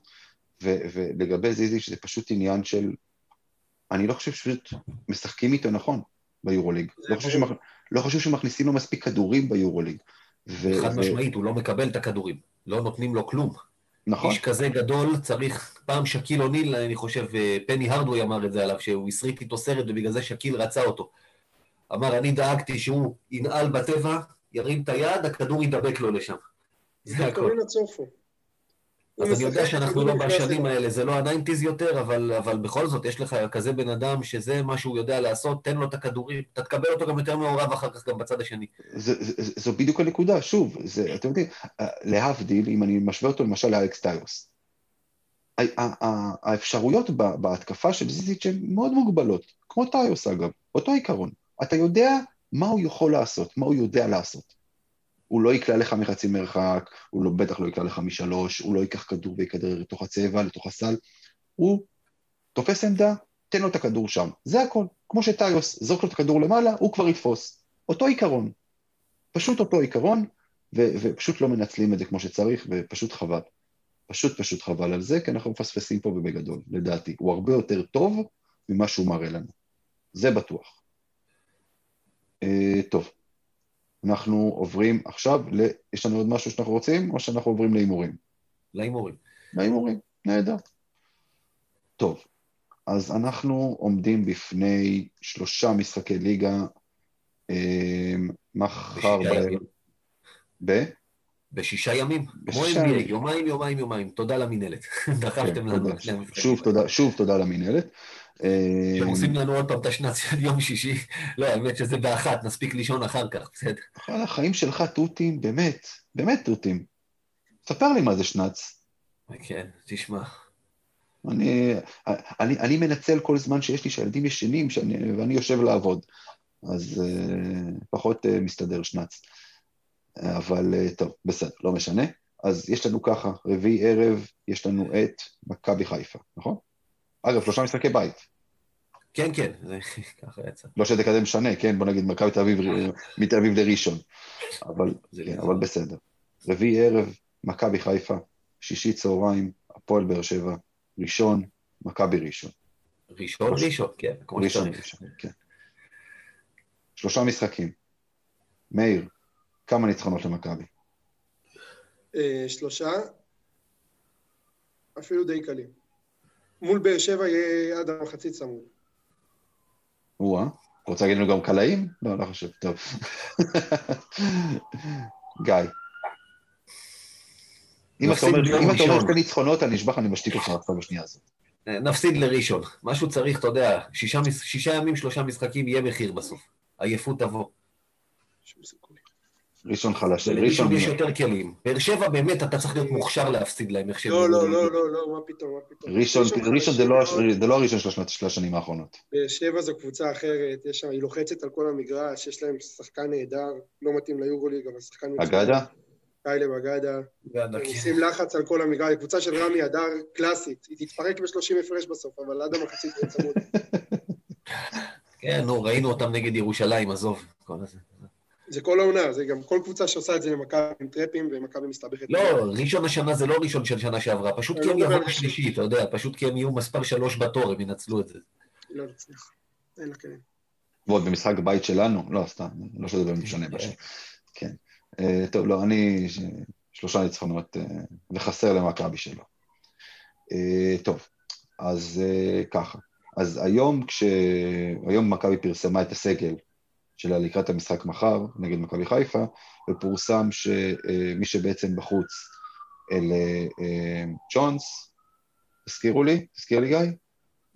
ולגבי זיזיץ' זה פשוט עניין של, אני לא חושב שפשוט משחקים איתו נכון ביורוליג, לא חושב שמכניסים לו מספיק כדורים ביורוליג. חד משמעית, הוא לא מקבל את הכדורים, לא נותנים לו כלום. נכון. איש כזה גדול צריך, פעם שקיל אוניל, אני חושב, פני הרדווי אמר את זה עליו, שהוא הסריט איתו סרט ובגלל זה שקיל רצה אותו. אמר, אני דאגתי שהוא ינעל בטבע, ירים את היד, הכדור ידבק לו לשם. זה הכל. אז אני יודע שאנחנו לא בשנים האלה, זה לא עדיין טיז יותר, אבל בכל זאת יש לך כזה בן אדם שזה מה שהוא יודע לעשות, תן לו את הכדורים, אתה תקבל אותו גם יותר מעורב אחר כך גם בצד השני. זו בדיוק הנקודה, שוב, אתם יודעים, להבדיל, אם אני משווה אותו למשל לאלכס טיוס, האפשרויות בהתקפה של זיזיץ' שהן מאוד מוגבלות, כמו טיוס אגב, אותו עיקרון, אתה יודע מה הוא יכול לעשות, מה הוא יודע לעשות. הוא לא יקלע לך מחצי מרחק, הוא בטח לא יקלע לך משלוש, הוא לא ייקח כדור ויקדר לתוך הצבע, לתוך הסל, הוא תופס עמדה, תן לו את הכדור שם. זה הכל. כמו שטאיוס זורק לו את הכדור למעלה, הוא כבר יתפוס. אותו עיקרון. פשוט אותו עיקרון, ופשוט לא מנצלים את זה כמו שצריך, ופשוט חבל. פשוט חבל על זה, כי אנחנו מפספסים פה בגדול, לדעתי. הוא הרבה יותר טוב ממה שהוא מראה לנו. זה בטוח. טוב. אנחנו עוברים עכשיו, יש לנו עוד משהו שאנחנו רוצים, או שאנחנו עוברים לאימורים? לאימורים. לאימורים, נהדר. טוב, אז אנחנו עומדים בפני 3 משחקי ליגה, מחר ב6 ימים. ב6 ימים. יומיים. תודה למנהלת. דחפתם לנו. שוב תודה למנהלת. שעושים לנו עוד פעם את השנת של יום שישי, לא, האמת שזה באחת, נספיק לישון אחר כך, בסדר? על החיים שלך תותים, באמת, באמת תותים. ספר לי מה זה שנץ. כן, תשמע. אני מנצל כל זמן שיש לי שהילדים ישנים, ואני יושב לעבוד, אז פחות מסתדר שנץ. אבל טוב, בסדר, לא משנה. אז יש לנו ככה, רביעי ערב, יש לנו את מכבי חיפה, נכון? אגב, 3 משחקי בית. כן, זה ככה יצא. לא שזה כזה משנה, כן, בוא נגיד, מכבי מתל אביב לראשון. אבל בסדר. רביעי ערב, מכבי חיפה, שישי צהריים, הפועל באר שבע, ראשון, מכבי ראשון. ראשון, כן. ראשון, כן. 3 משחקים. מאיר, כמה ניצחונות למכבי? 3, אפילו די קלים. מול באר שבע יהיה עד המחצית צמוד. וואה, רוצה להגיד לנו גם קלעים? לא, לא חושב, טוב. גיא. אם אתה אומר שתי ניצחונות, אני אשבח, אני משתיק אותך עכשיו בשנייה הזאת. נפסיד לראשון. משהו צריך, אתה יודע, 6 ימים, 3 משחקים, יהיה מחיר בסוף. עייפות תבוא. ראשון חלש. ראשון יש יותר כלים. באר שבע באמת אתה צריך להיות מוכשר להפסיד להם. לא, לא, לא, לא, מה פתאום, מה פתאום. ראשון זה לא הראשון של השנים האחרונות. באר שבע זו קבוצה אחרת, היא לוחצת על כל המגרש, יש להם שחקן נהדר, לא מתאים ליורוליג, אבל שחקן... אגדה? טיילב אגדה. עושים לחץ על כל המגרש, קבוצה של רמי הדר קלאסית, היא תתפרק ב-30 הפרש בסוף, אבל עד המחצית זה צמוד. כן, נו, ראינו אותם נגד ירושלים, עזוב, כל הזה. זה כל העונה, זה גם כל קבוצה שעושה את זה למכבי עם טרפים ומכבי מסתבכת. לא, ראשון השנה זה לא ראשון של שנה שעברה, פשוט כי הם יבואו שלישי, אתה יודע, פשוט כי הם יהיו מספר 3 בתור, הם ינצלו את זה. לא נצליח, אין לה כלים. ועוד במשחק בית שלנו, לא, סתם, לא שזה באמת משנה בשביל. כן, טוב, לא, אני 3 ניצחונות וחסר למכבי שלו. טוב, אז ככה, אז היום מכבי פרסמה את הסגל, שלה לקראת המשחק מחר, נגד מכבי חיפה, ופורסם שמי שבעצם בחוץ אלה ג'ונס, תזכיר לי גיא?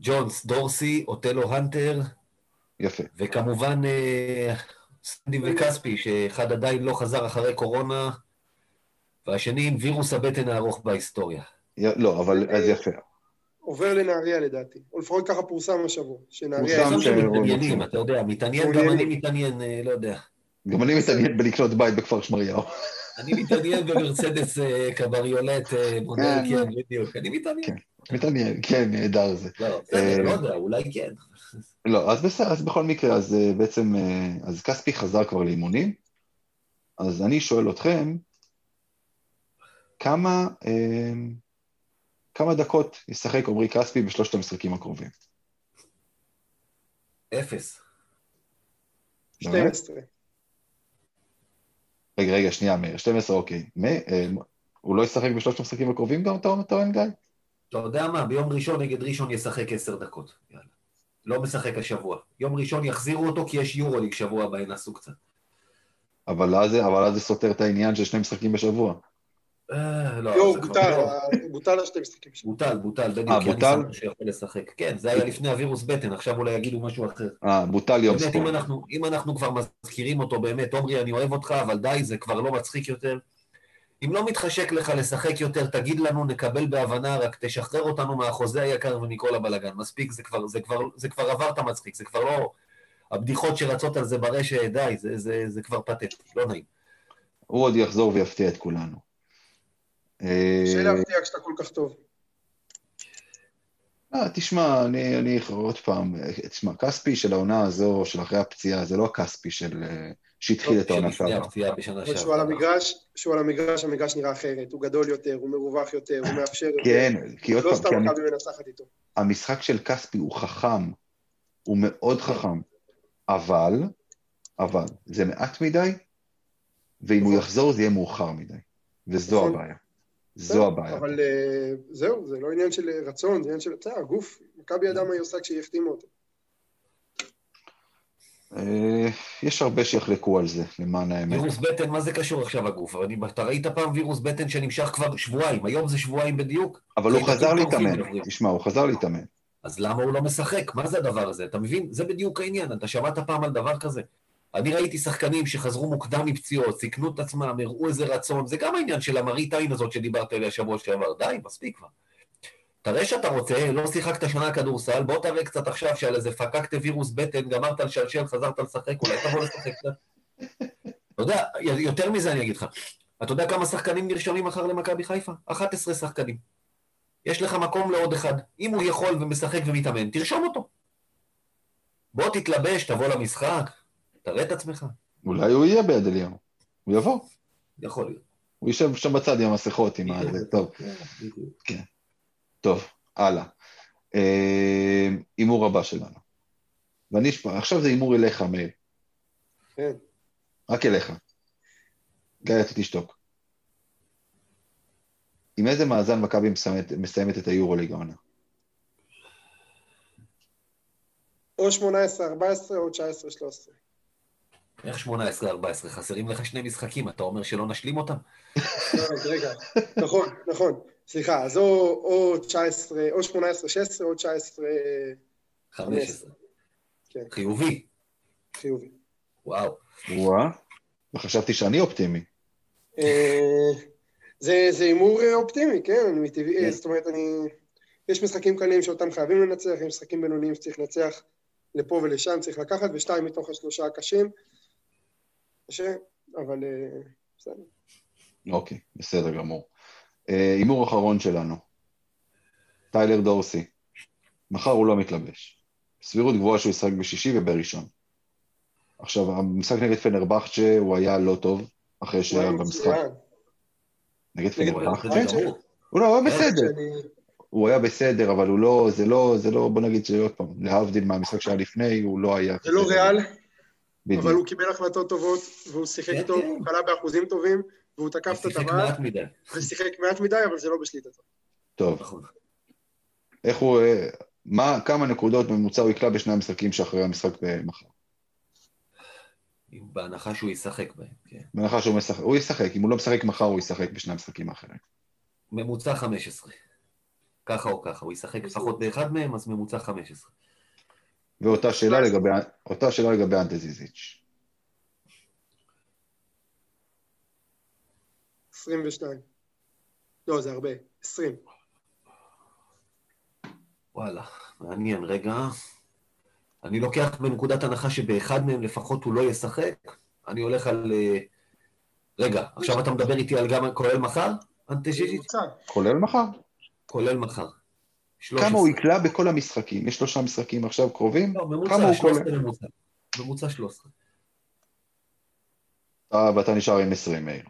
ג'ונס, דורסי, אוטלו הנטר, יפה. וכמובן סנדי וקספי, שאחד עדיין לא חזר אחרי קורונה, והשני עם וירוס הבטן הארוך בהיסטוריה. לא, אבל אז יפה. עובר לנהריה לדעתי, או לפחות ככה פורסם השבוע, שנהריה... פורסם שמתעניינים, אתה יודע, מתעניין, גם אני מתעניין, לא יודע. גם אני מתעניין בלקנות בית בכפר שמריהו. אני מתעניין במרצדס קבריולט, מודל, כן, בדיוק, אני מתעניין. מתעניין, כן, נהדר זה. לא, לא יודע, אולי כן. לא, אז בכל מקרה, אז בעצם, אז כספי חזר כבר לאימונים, אז אני שואל אתכם, כמה דקות ישחק עומרי כספי בשלושת המשחקים הקרובים? 0. 12. רגע, שנייה, מאיר, 12, אוקיי. הוא לא ישחק בשלושת המשחקים הקרובים גם, אתה אומר, גיא? אתה יודע מה, ביום ראשון נגד ראשון ישחק 10 דקות. יאללה. לא משחק השבוע. יום ראשון יחזירו אותו כי יש יורוליג שבוע הבא, ינסו קצת. אבל אז זה סותר את העניין של 2 משחקים בשבוע. לא, בוטל השתי משחקים. בוטל, בדיוק, יניס שיכול לשחק. כן, זה היה לפני הווירוס בטן, עכשיו אולי יגידו משהו אחר. בוטל יום ספורט. אם אנחנו כבר מזכירים אותו באמת, אומרי, אני אוהב אותך, אבל די, זה כבר לא מצחיק יותר. אם לא מתחשק לך לשחק יותר, תגיד לנו, נקבל בהבנה, רק תשחרר אותנו מהחוזה היקר ומכל הבלגן. מספיק, זה כבר עבר את המצחיק, זה כבר לא... הבדיחות שרצות על זה ברשת, די, זה כבר פתט, לא נעים. הוא עוד יחזור ויפתיע את כולנו. קשה להפתיע כשאתה כל כך טוב. תשמע, אני עוד פעם, תשמע, כספי של העונה הזו, של אחרי הפציעה, זה לא הכספי של... שהתחיל את העונה שעבר. שהוא על המגרש, המגרש נראה אחרת, הוא גדול יותר, הוא מרווח יותר, הוא מאפשר... כן, כי עוד פעם... לא סתם מכבי מנסחת איתו. המשחק של כספי הוא חכם, הוא מאוד חכם, אבל, זה מעט מדי, ואם הוא יחזור זה יהיה מאוחר מדי, וזו הבעיה. זו הבעיה. אבל זהו, זה לא עניין של רצון, זה עניין של... זה הגוף, מכבי אדם היוסק שיחתימו אותו. יש הרבה שיחלקו על זה, למען האמת. וירוס בטן, מה זה קשור עכשיו הגוף? אתה ראית פעם וירוס בטן שנמשך כבר שבועיים, היום זה שבועיים בדיוק. אבל הוא חזר להתאמן, תשמע, הוא חזר להתאמן. אז למה הוא לא משחק? מה זה הדבר הזה? אתה מבין? זה בדיוק העניין, אתה שמעת פעם על דבר כזה. אני ראיתי שחקנים שחזרו מוקדם מפציעות, סיכנו את עצמם, הראו איזה רצון, זה גם העניין של המראית עין הזאת שדיברת עליה שבוע שעבר, די, מספיק כבר. תראה שאתה רוצה, לא שיחקת שנה כדורסל, בוא תראה קצת עכשיו שעל איזה פקקת וירוס בטן, גמרת על שלשל, חזרת לשחק, אולי תבוא לשחק קצת. אתה יודע, יותר מזה אני אגיד לך. אתה יודע כמה שחקנים נרשמים מחר למכבי חיפה? 11 שחקנים. יש לך מקום לעוד אחד. אם הוא יכול ומשחק ומתאמן, תרשום אותו. בוא תתלבש, תבוא למשחק, תראה את עצמך. אולי הוא יהיה ביד אליהו. הוא יבוא. יכול להיות. הוא יישב שם בצד עם המסכות, עם הזה, טוב. כן. טוב, הלאה. אימור הבא שלנו. ואני אשפע, עכשיו זה אימור אליך, מאיר. כן. רק אליך. גיא, אתה תשתוק. עם איזה מאזן מכבי מסיימת את היורוליג העונה? או 18-14 או 19-13. איך 18-14? חסרים לך שני משחקים, אתה אומר שלא נשלים אותם? רגע, נכון. סליחה, אז או 19, או 18-16, או 19-15. חיובי. חיובי. וואו. וואו. וחשבתי שאני אופטימי. זה אימור אופטימי, כן. זאת אומרת, יש משחקים קלים שאותם חייבים לנצח, יש משחקים בינוניים שצריך לנצח לפה ולשם, צריך לקחת, ושתיים מתוך השלושה הקשים. קשה, אבל בסדר. אוקיי, בסדר גמור. אימור אחרון שלנו, טיילר דורסי, מחר הוא לא מתלבש, סבירות גבוהה שהוא ישחק בשישי ובראשון. עכשיו, המשחק נגד פנרבחצ'ה הוא היה לא טוב, אחרי שהיה במשחק. נגד פנרבחצ'ה? הוא לא, הוא היה בסדר. הוא היה בסדר, אבל הוא לא, זה לא, בוא נגיד שעוד פעם, להבדיל מהמשחק שהיה לפני, הוא לא היה... זה לא ריאל, אבל הוא קיבל החלטות טובות, והוא שיחק טוב, הוא קלה באחוזים טובים, והוא תקף את הדבר, ושיחק מעט מדי, אבל זה לא בשליטתו. טוב. איך הוא, כמה נקודות בממוצע הוא יקלה בשני המשחקים שאחרי המשחק במחר? בהנחה שהוא ישחק בהם, כן. בהנחה שהוא משחק, הוא ישחק, אם הוא לא משחק מחר, הוא ישחק בשני המשחקים האחרים. ממוצע 15. ככה או ככה, הוא ישחק פחות באחד מהם, אז ממוצע 15. ואותה שאלה לגבי אנטה זיזיץ'. 22. לא, זה הרבה. 20. וואלה, מעניין. רגע, אני לוקח בנקודת הנחה שבאחד מהם לפחות הוא לא ישחק. אני הולך על... רגע, עכשיו אתה מדבר איתי על גם כולל מחר? כולל מחר. כולל מחר. כמה הוא יקלה בכל המשחקים? יש 3 משחקים עכשיו קרובים? לא, ממוצע 13. ואתה נשאר עם 20, מאיר.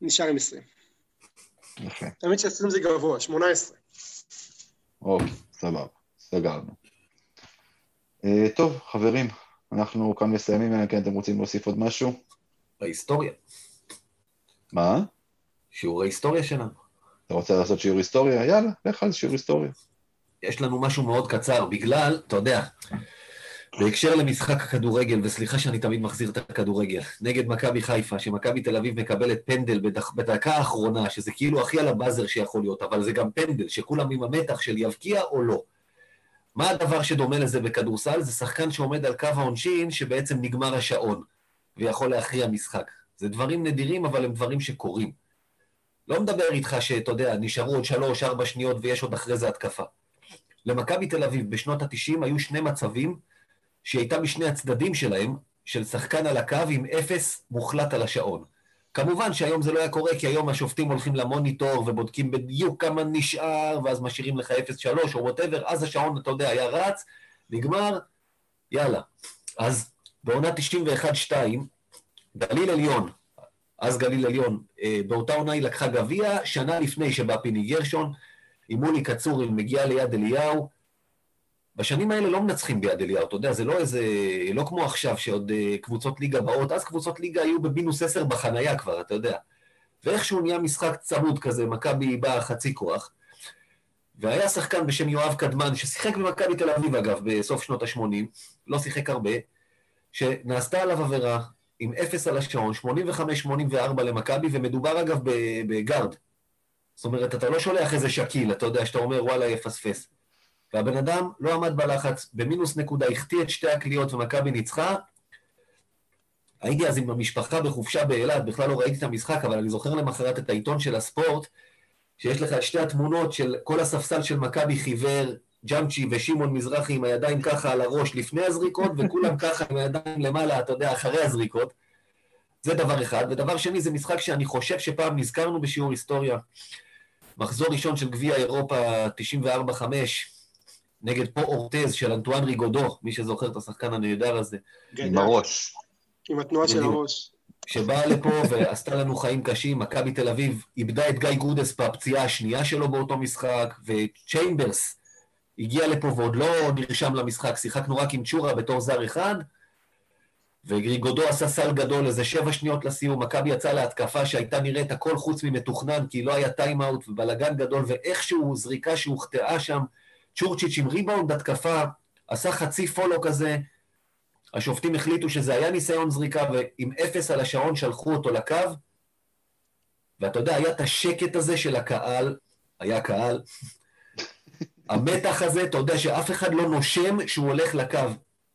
נשאר עם 20. יפה. האמת ש20 זה גבוה, 18. אוקיי, סבבה, סגרנו. טוב, חברים, אנחנו כאן מסיימים, אם אתם רוצים להוסיף עוד משהו? ההיסטוריה. מה? שיעורי היסטוריה שלנו. אתה רוצה לעשות שיעור היסטוריה? יאללה, לך על שיעור היסטוריה. יש לנו משהו מאוד קצר, בגלל, אתה יודע, בהקשר למשחק הכדורגל, וסליחה שאני תמיד מחזיר את הכדורגל, נגד מכבי חיפה, שמכבי תל אביב מקבלת פנדל בדקה האחרונה, שזה כאילו הכי על הבאזר שיכול להיות, אבל זה גם פנדל, שכולם עם המתח של יבקיע או לא. מה הדבר שדומה לזה בכדורסל? זה שחקן שעומד על קו העונשין, שבעצם נגמר השעון, ויכול להכריע משחק. זה דברים נדירים, אבל הם דברים שקורים. לא מדבר איתך שאתה יודע, נשארו עוד 3-4 שניות, ויש עוד אחרי זה התקפה. למכבי תל אביב, בשנות ה-90, היו שני מצבים, שהייתה משני הצדדים שלהם, של שחקן על הקו עם 0 מוחלט על השעון. כמובן שהיום זה לא היה קורה, כי היום השופטים הולכים למוניטור ובודקים בדיוק כמה נשאר, ואז משאירים לך 0-3 או whatever, אז השעון, אתה יודע, היה רץ, נגמר, יאללה. אז בעונה 91-2, גליל עליון, אז גליל עליון, באותה עונה היא לקחה גביע, שנה לפני שבא פיני גרשון, עם מולי קצור, היא מגיעה ליד אליהו, בשנים האלה לא מנצחים ביד אליהו, אתה יודע, זה לא איזה, לא כמו עכשיו שעוד קבוצות ליגה באות, אז קבוצות ליגה היו בבינוס 10 בחנייה כבר, אתה יודע. ואיכשהו נהיה משחק צמוד כזה, מכבי באה חצי כוח, והיה שחקן בשם יואב קדמן, ששיחק במכבי תל אביב אגב, בסוף שנות ה-80, לא שיחק הרבה, שנעשתה עליו עבירה עם 0 על השעון, 85-84 למכבי, ומדובר אגב בגארד. זאת אומרת, אתה לא שולח איזה שקיל, אתה יודע, שאתה אומר, וואלה, יפספס. והבן אדם לא עמד בלחץ, במינוס נקודה, הכתיא את שתי הקליות ומכבי ניצחה. הייתי אז עם המשפחה בחופשה באילת, בכלל לא ראיתי את המשחק, אבל אני זוכר למחרת את העיתון של הספורט, שיש לך שתי התמונות של כל הספסל של מכבי חיוור, ג'אמצ'י ושמעון מזרחי עם הידיים ככה על הראש לפני הזריקות, וכולם ככה עם הידיים למעלה, אתה יודע, אחרי הזריקות. זה דבר אחד. ודבר שני, זה משחק שאני חושב שפעם נזכרנו בשיעור היסטוריה. מחזור ראשון של גביע אירופה 94-5. נגד פה אורטז של אנטואן ריגודו, מי שזוכר את השחקן הנהדר הזה. עם הראש. עם התנועה של הראש. שבאה לפה ועשתה לנו חיים קשים, מכבי תל אביב איבדה את גיא גודס בפציעה השנייה שלו באותו משחק, וצ'יימברס הגיע לפה ועוד לא נרשם למשחק, שיחקנו רק עם צ'ורה בתור זר אחד, וריגודו עשה סל גדול, איזה 7 שניות לסיום, מכבי יצא להתקפה שהייתה נראית הכל חוץ ממתוכנן, כי לא היה טיימאוט ובלגן גדול, ואיכשהו זריקה שהוכתעה שם, צ'ורצ'יץ' עם ריבאונד התקפה, עשה חצי פולו כזה, השופטים החליטו שזה היה ניסיון זריקה, ועם 0 על השעון שלחו אותו לקו, ואתה יודע, היה את השקט הזה של הקהל, היה קהל, המתח הזה, אתה יודע שאף אחד לא נושם שהוא הולך לקו,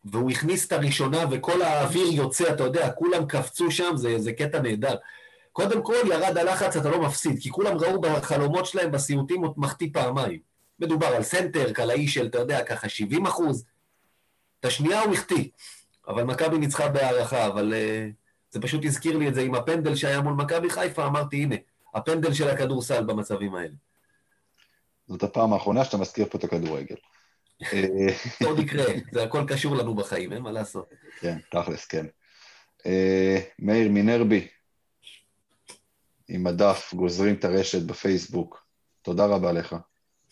והוא הכניס את הראשונה, וכל האוויר יוצא, אתה יודע, כולם קפצו שם, זה קטע נהדר. קודם כל ירד הלחץ, אתה לא מפסיד, כי כולם ראו בחלומות שלהם, בסיוטים, עוד מחטיא פעמיים. מדובר על סנטר, קלעי של, אתה יודע, ככה 70%. את השנייה הוא הכתיא, אבל מכבי ניצחה בהערכה, אבל זה פשוט הזכיר לי את זה עם הפנדל שהיה מול מכבי חיפה, אמרתי, הנה, הפנדל של הכדורסל במצבים האלה. זאת הפעם האחרונה שאתה מזכיר פה את הכדורגל. זה עוד יקרה, זה הכל קשור לנו בחיים, אין מה לעשות. כן, תכלס, כן. מאיר מינרבי, עם הדף, גוזרים את הרשת בפייסבוק. תודה רבה לך.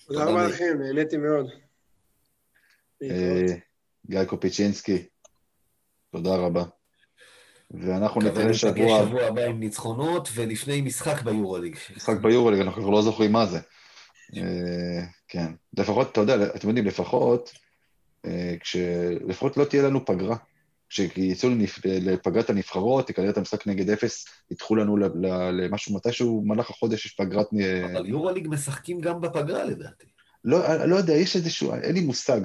תודה רבה לכם, נהניתי מאוד. גיא קופיצ'ינסקי, תודה רבה. ואנחנו נתראה שבוע הבא עם ניצחונות, ולפני משחק ביורוליג. משחק ביורוליג, אנחנו כבר לא זוכרים מה זה. כן, לפחות, אתה יודע, אתם יודעים, לפחות לא תהיה לנו פגרה. כשיצאו לפגרת הנבחרות, תקלר את המשחק נגד 0, ידחו לנו למשהו מתישהו, מלך החודש יש פגרת... אבל יורוליג משחקים גם בפגרה, לדעתי. לא יודע, יש איזשהו... אין לי מושג.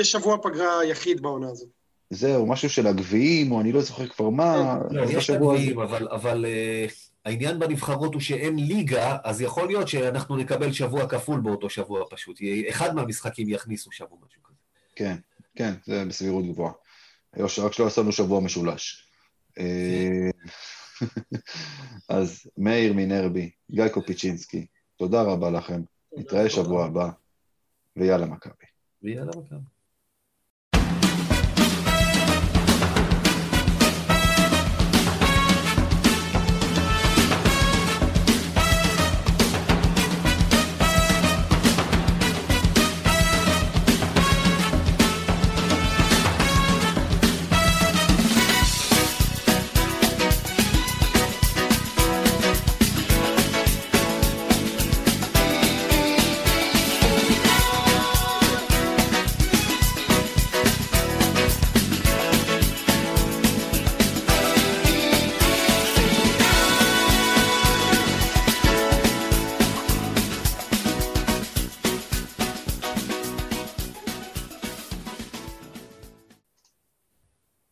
יש שבוע פגרה יחיד בעונה הזאת. זהו, משהו של הגביעים, או אני לא זוכר כבר מה... יש הגביעים, אבל העניין בנבחרות הוא שאין ליגה, אז יכול להיות שאנחנו נקבל שבוע כפול באותו שבוע פשוט. אחד מהמשחקים יכניסו שבוע משהו כזה. כן, כן, זה בסבירות גבוהה. רק שלא עשינו שבוע משולש. אז מאיר מינרבי, גיא קופיצ'ינסקי, תודה רבה לכם, נתראה שבוע הבא, ויאללה מכבי.